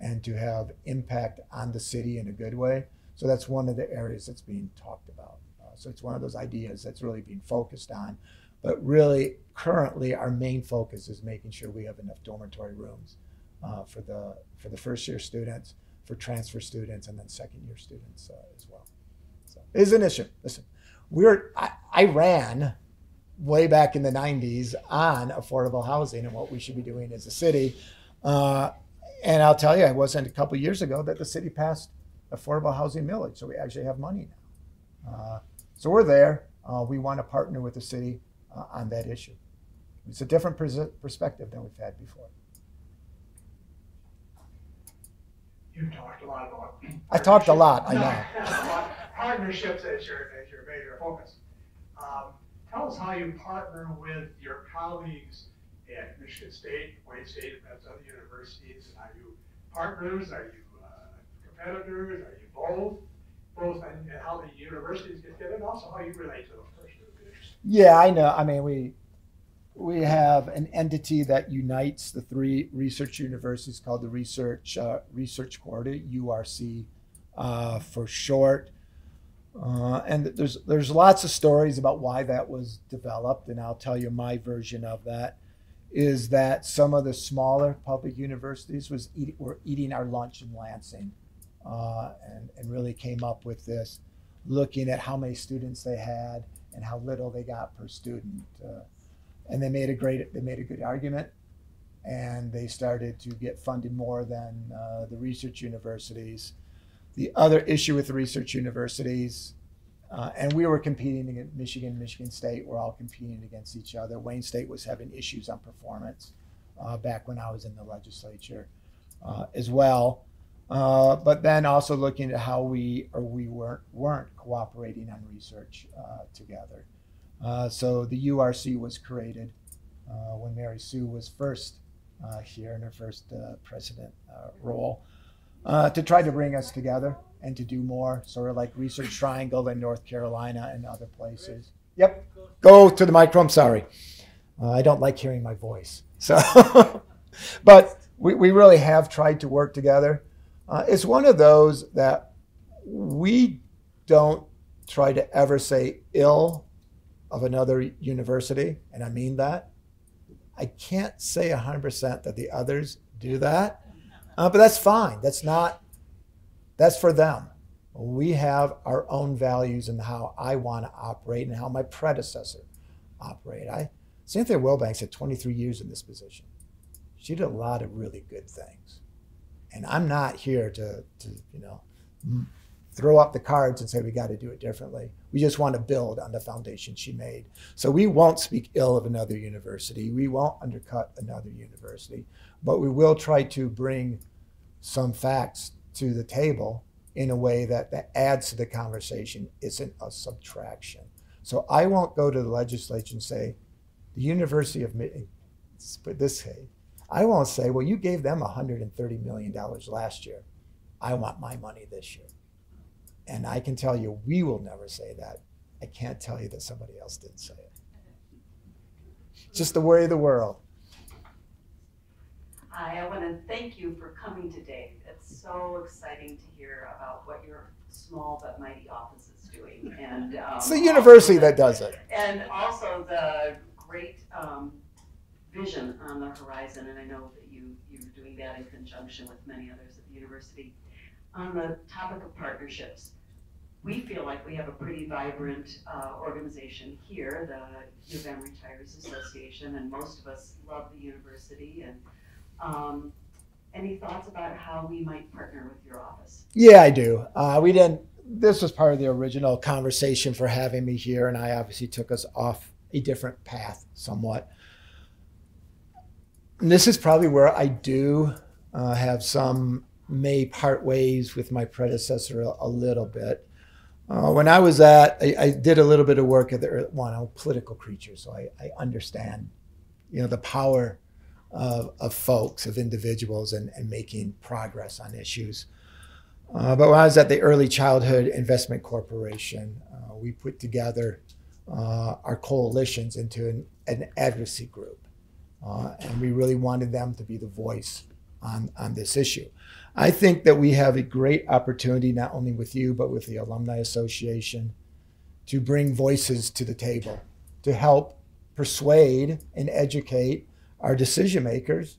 and to have impact on the city in a good way. So that's one of the areas that's being talked about. Uh, so it's one of those ideas that's really being focused on. But really, currently, our main focus is making sure we have enough dormitory rooms uh, for the for the first year students, for transfer students, and then second year students uh, as well. So it is an issue. Listen, we're I, I ran way back in the nineties on affordable housing and what we should be doing as a city. Uh, and I'll tell you, I wasn't a couple years ago that the city passed affordable housing millage, so we actually have money now. Uh, so we're there. Uh, we want to partner with the city Uh, on that issue. It's a different pers perspective than we've had before. You talked a lot about I talked a lot, I know. Partnerships as your, as your major focus. Um, tell us how you partner with your colleagues at Michigan State, Wayne State, and other universities. Are you partners? Are you uh, competitors? Are you both? Both and how the universities get fit, and also how you relate to them. Yeah, I know. I mean, we we have an entity that unites the three research universities called the Research uh, Research Corridor, U R C uh, for short. Uh, and there's there's lots of stories about why that was developed, and I'll tell you my version of that is that some of the smaller public universities was eat, were eating our lunch in Lansing, uh, and and really came up with this, looking at how many students they had and how little they got per student, uh, and they made a great, they made a good argument, and they started to get funded more than uh, the research universities. The other issue with the research universities, uh, and we were competing against Michigan, Michigan State, we're all competing against each other. Wayne State was having issues on performance uh, back when I was in the legislature uh, as well. Uh, but then also looking at how we or we weren't, weren't cooperating on research uh, together. Uh, so the U R C was created uh, when Mary Sue was first uh, here in her first uh, president uh, role uh, to try to bring us together and to do more, sort of like Research Triangle in North Carolina and other places. Yep, go to the micro, I'm sorry. Uh, I don't like hearing my voice. So, but we, we really have tried to work together. Uh, it's one of those that we don't try to ever say ill of another university, and I mean that. I can't say one hundred percent that the others do that, uh, but that's fine. That's not, that's for them. We have our own values and how I want to operate and how my predecessor operated. I, Cynthia Wilbanks had twenty-three years in this position. She did a lot of really good things. And I'm not here to, to, you know, throw up the cards and say we got to do it differently. We just want to build on the foundation she made. So we won't speak ill of another university. We won't undercut another university, but we will try to bring some facts to the table in a way that, that adds to the conversation, isn't a subtraction. So I won't go to the legislature and say, the University of Michigan, let's put this way, I won't say, well, you gave them one hundred thirty million dollars last year. I want my money this year. And I can tell you, we will never say that. I can't tell you that somebody else didn't say it. It's just the way of the world. Hi, I want to thank you for coming today. It's so exciting to hear about what your small but mighty office is doing. And, um, it's the university that does it. And also the great um, vision on the horizon, and I know that you, you're doing that in conjunction with many others at the university. On the topic of partnerships, we feel like we have a pretty vibrant uh, organization here, the U of M Retires Association, and most of us love the university. And um, any thoughts about how we might partner with your office? Yeah, I do. Uh, we didn't. This was part of the original conversation for having me here, and I obviously took us off a different path somewhat. And this is probably where I do uh, have some may part ways with my predecessor a, a little bit. Uh, when I was at, I, I did a little bit of work at the early, well, I'm a political creature, so I, I understand, you know, the power of, of folks, of individuals, and, and making progress on issues. Uh, but when I was at the Early Childhood Investment Corporation, uh, we put together uh, our coalitions into an, an advocacy group, uh, and we really wanted them to be the voice on, on this issue. I think that we have a great opportunity, not only with you, but with the Alumni Association, to bring voices to the table, to help persuade and educate our decision makers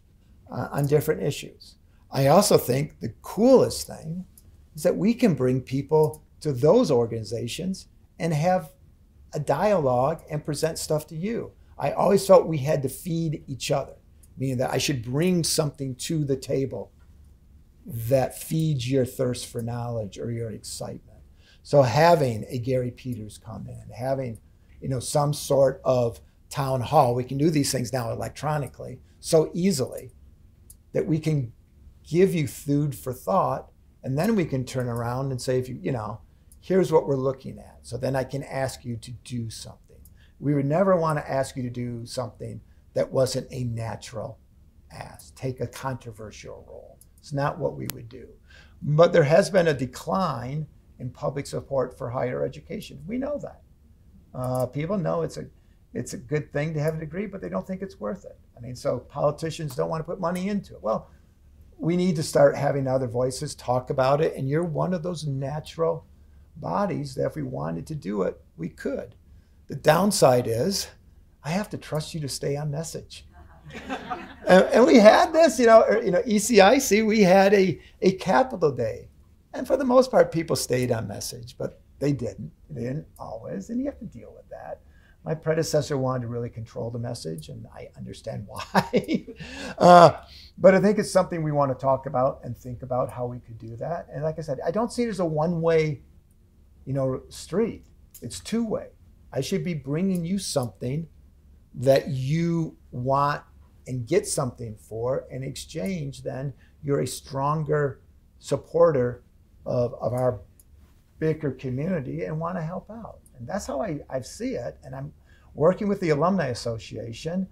uh, on different issues. I also think the coolest thing is that we can bring people to those organizations and have a dialogue and present stuff to you. I always felt we had to feed each other, meaning that I should bring something to the table that feeds your thirst for knowledge or your excitement. So having a Gary Peters come in, having, you know, some sort of town hall, we can do these things now electronically so easily that we can give you food for thought, and then we can turn around and say, if you, you know, here's what we're looking at. So then I can ask you to do something. We would never want to ask you to do something that wasn't a natural ask, take a controversial role. It's not what we would do. But there has been a decline in public support for higher education. We know that. Uh, people know it's a it's a good thing to have a degree, but they don't think it's worth it. I mean, so politicians don't want to put money into it. Well, we need to start having other voices talk about it, and you're one of those natural bodies that if we wanted to do it, we could. The downside is I have to trust you to stay on message. And, and we had this, you know, or, you know, E C I C, we had a, a capital day. And for the most part, people stayed on message, but they didn't. They didn't always, and you have to deal with that. My predecessor wanted to really control the message, and I understand why. uh, but I think it's something we want to talk about and think about how we could do that. And like I said, I don't see it as a one-way, you know, street. It's two-way. I should be bringing you something that you want and get something for. In exchange, then you're a stronger supporter of, of our bigger community and want to help out. And that's how I, I see it. And I'm working with the Alumni Association.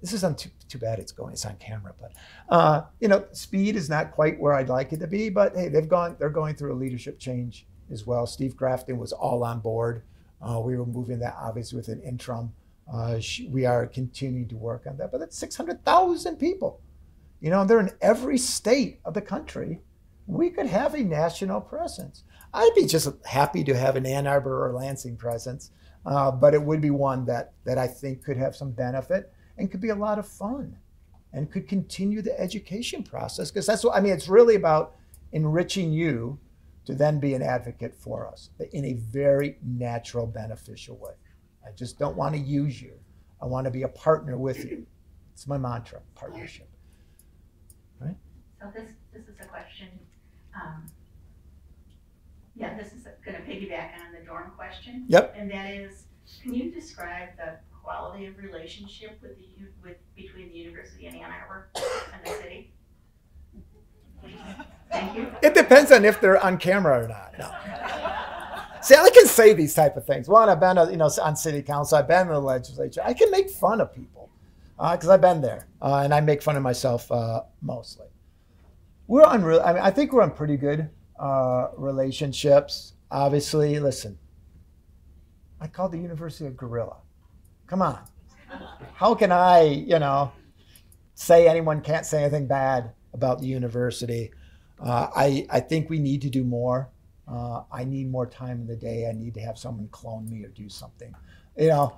This isn't too, too bad it's going, it's on camera, but uh, you know, speed is not quite where I'd like it to be, but hey, they've gone, they're going through a leadership change as well. Steve Grafton was all on board. Uh, we were moving that obviously with an interim. Uh, we are continuing to work on that, but that's six hundred thousand people. You know, they're in every state of the country. We could have a national presence. I'd be just happy to have an Ann Arbor or Lansing presence, uh, but it would be one that, that I think could have some benefit and could be a lot of fun and could continue the education process, because that's what, I mean, it's really about enriching you to then be an advocate for us in a very natural, beneficial way. I just don't want to use you. I want to be a partner with you. It's my mantra, partnership. Right? So this this is a question. Um, yeah, this is going to piggyback on the dorm question. Yep. And that is, can you describe the quality of relationship with the with between the university and Ann Arbor and the city? Thank you. It depends on if they're on camera or not. No. See, I can say these type of things. One, I've been, you know, on city council. I've been in the legislature. I can make fun of people because uh, I've been there, uh, and I make fun of myself uh, mostly. We're on. Re- I mean, I think we're on pretty good uh, relationships. Obviously, listen. I called the university a gorilla. Come on, how can I, you know, say anyone can't say anything bad about the university? Uh, I, I think we need to do more. Uh, I need more time in the day. I need to have someone clone me or do something, you know,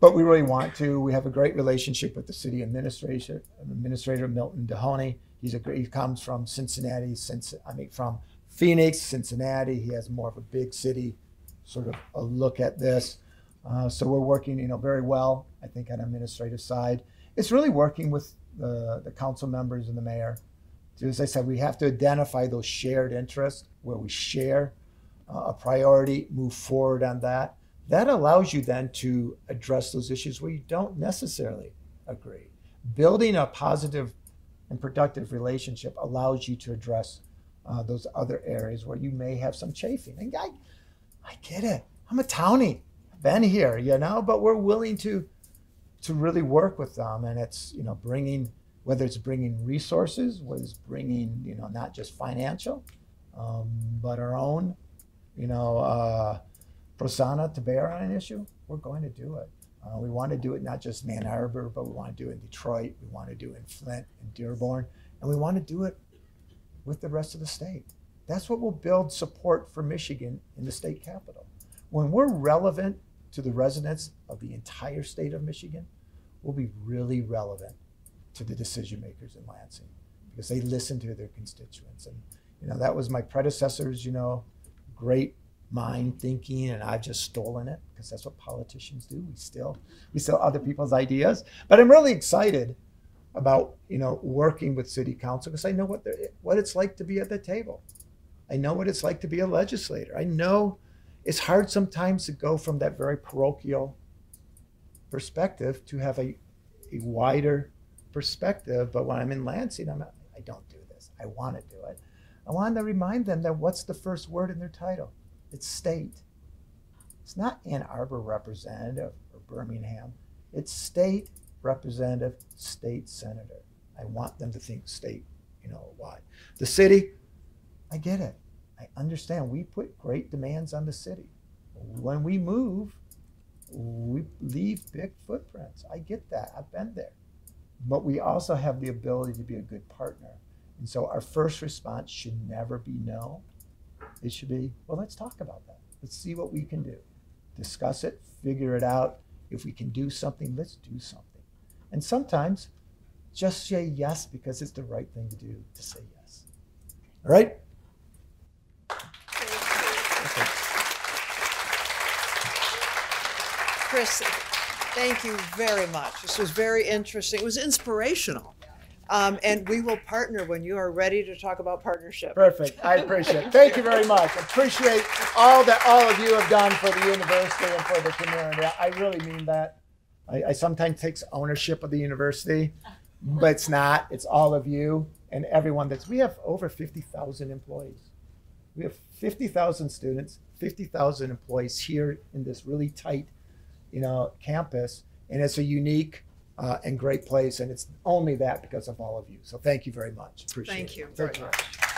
but we really want to. We have a great relationship with the city administration, Administrator Milton Dehoney. He's a great, he comes from Cincinnati, I mean, from Phoenix, Cincinnati. He has more of a big city sort of a look at this. Uh, so we're working, you know, very well, I think, on the administrative side. It's really working with the, the council members and the mayor. As I said, we have to identify those shared interests where we share uh, a priority, move forward on that. That allows you then to address those issues where you don't necessarily agree. Building a positive and productive relationship allows you to address uh, those other areas where you may have some chafing. And I, I get it. I'm a townie. I've been here, you know, but we're willing to, to really work with them. And it's, you know, bringing, whether it's bringing resources, whether it's bringing, you know, not just financial, um, but our own, you know, uh, persona to bear on an issue, we're going to do it. Uh, we want to do it not just in Ann Arbor, but we want to do it in Detroit, we want to do it in Flint and Dearborn, and we want to do it with the rest of the state. That's what will build support for Michigan in the state capital. When we're relevant to the residents of the entire state of Michigan, we'll be really relevant to the decision makers in Lansing, because they listen to their constituents. And you know, that was my predecessor's, you know, great mind thinking, and I've just stolen it, because that's what politicians do. We steal, we steal other people's ideas. But I'm really excited about, you know, working with city council, because I know what what it's like to be at the table. I know what it's like to be a legislator. I know it's hard sometimes to go from that very parochial perspective to have a, a wider perspective, but when I'm in Lansing, I'm not, I don't do this. I want to do it. I want to remind them that what's the first word in their title? It's state. It's not Ann Arbor representative or Birmingham. It's state representative, state senator. I want them to think state, you know, why. The city, I get it. I understand. We put great demands on the city. When we move, we leave big footprints. I get that. I've been there. But we also have the ability to be a good partner. And so our first response should never be no. It should be, well, let's talk about that. Let's see what we can do. Discuss it, figure it out. If we can do something, let's do something. And sometimes just say yes, because it's the right thing to do to say yes. All right? Chris, thank you very much. This was very interesting. It was inspirational. Um, and we will partner when you are ready to talk about partnership. Perfect. I appreciate it. Thank you very much. Appreciate all that all of you have done for the university and for the community. I really mean that. I, I sometimes take ownership of the university, but it's not. It's all of you and everyone that's, we have over fifty thousand employees. We have fifty thousand students, fifty thousand employees here in this really tight, you know, campus. And it's a unique Uh, and great place, and it's only that because of all of you. So thank you very much. Appreciate it. Thank you very much.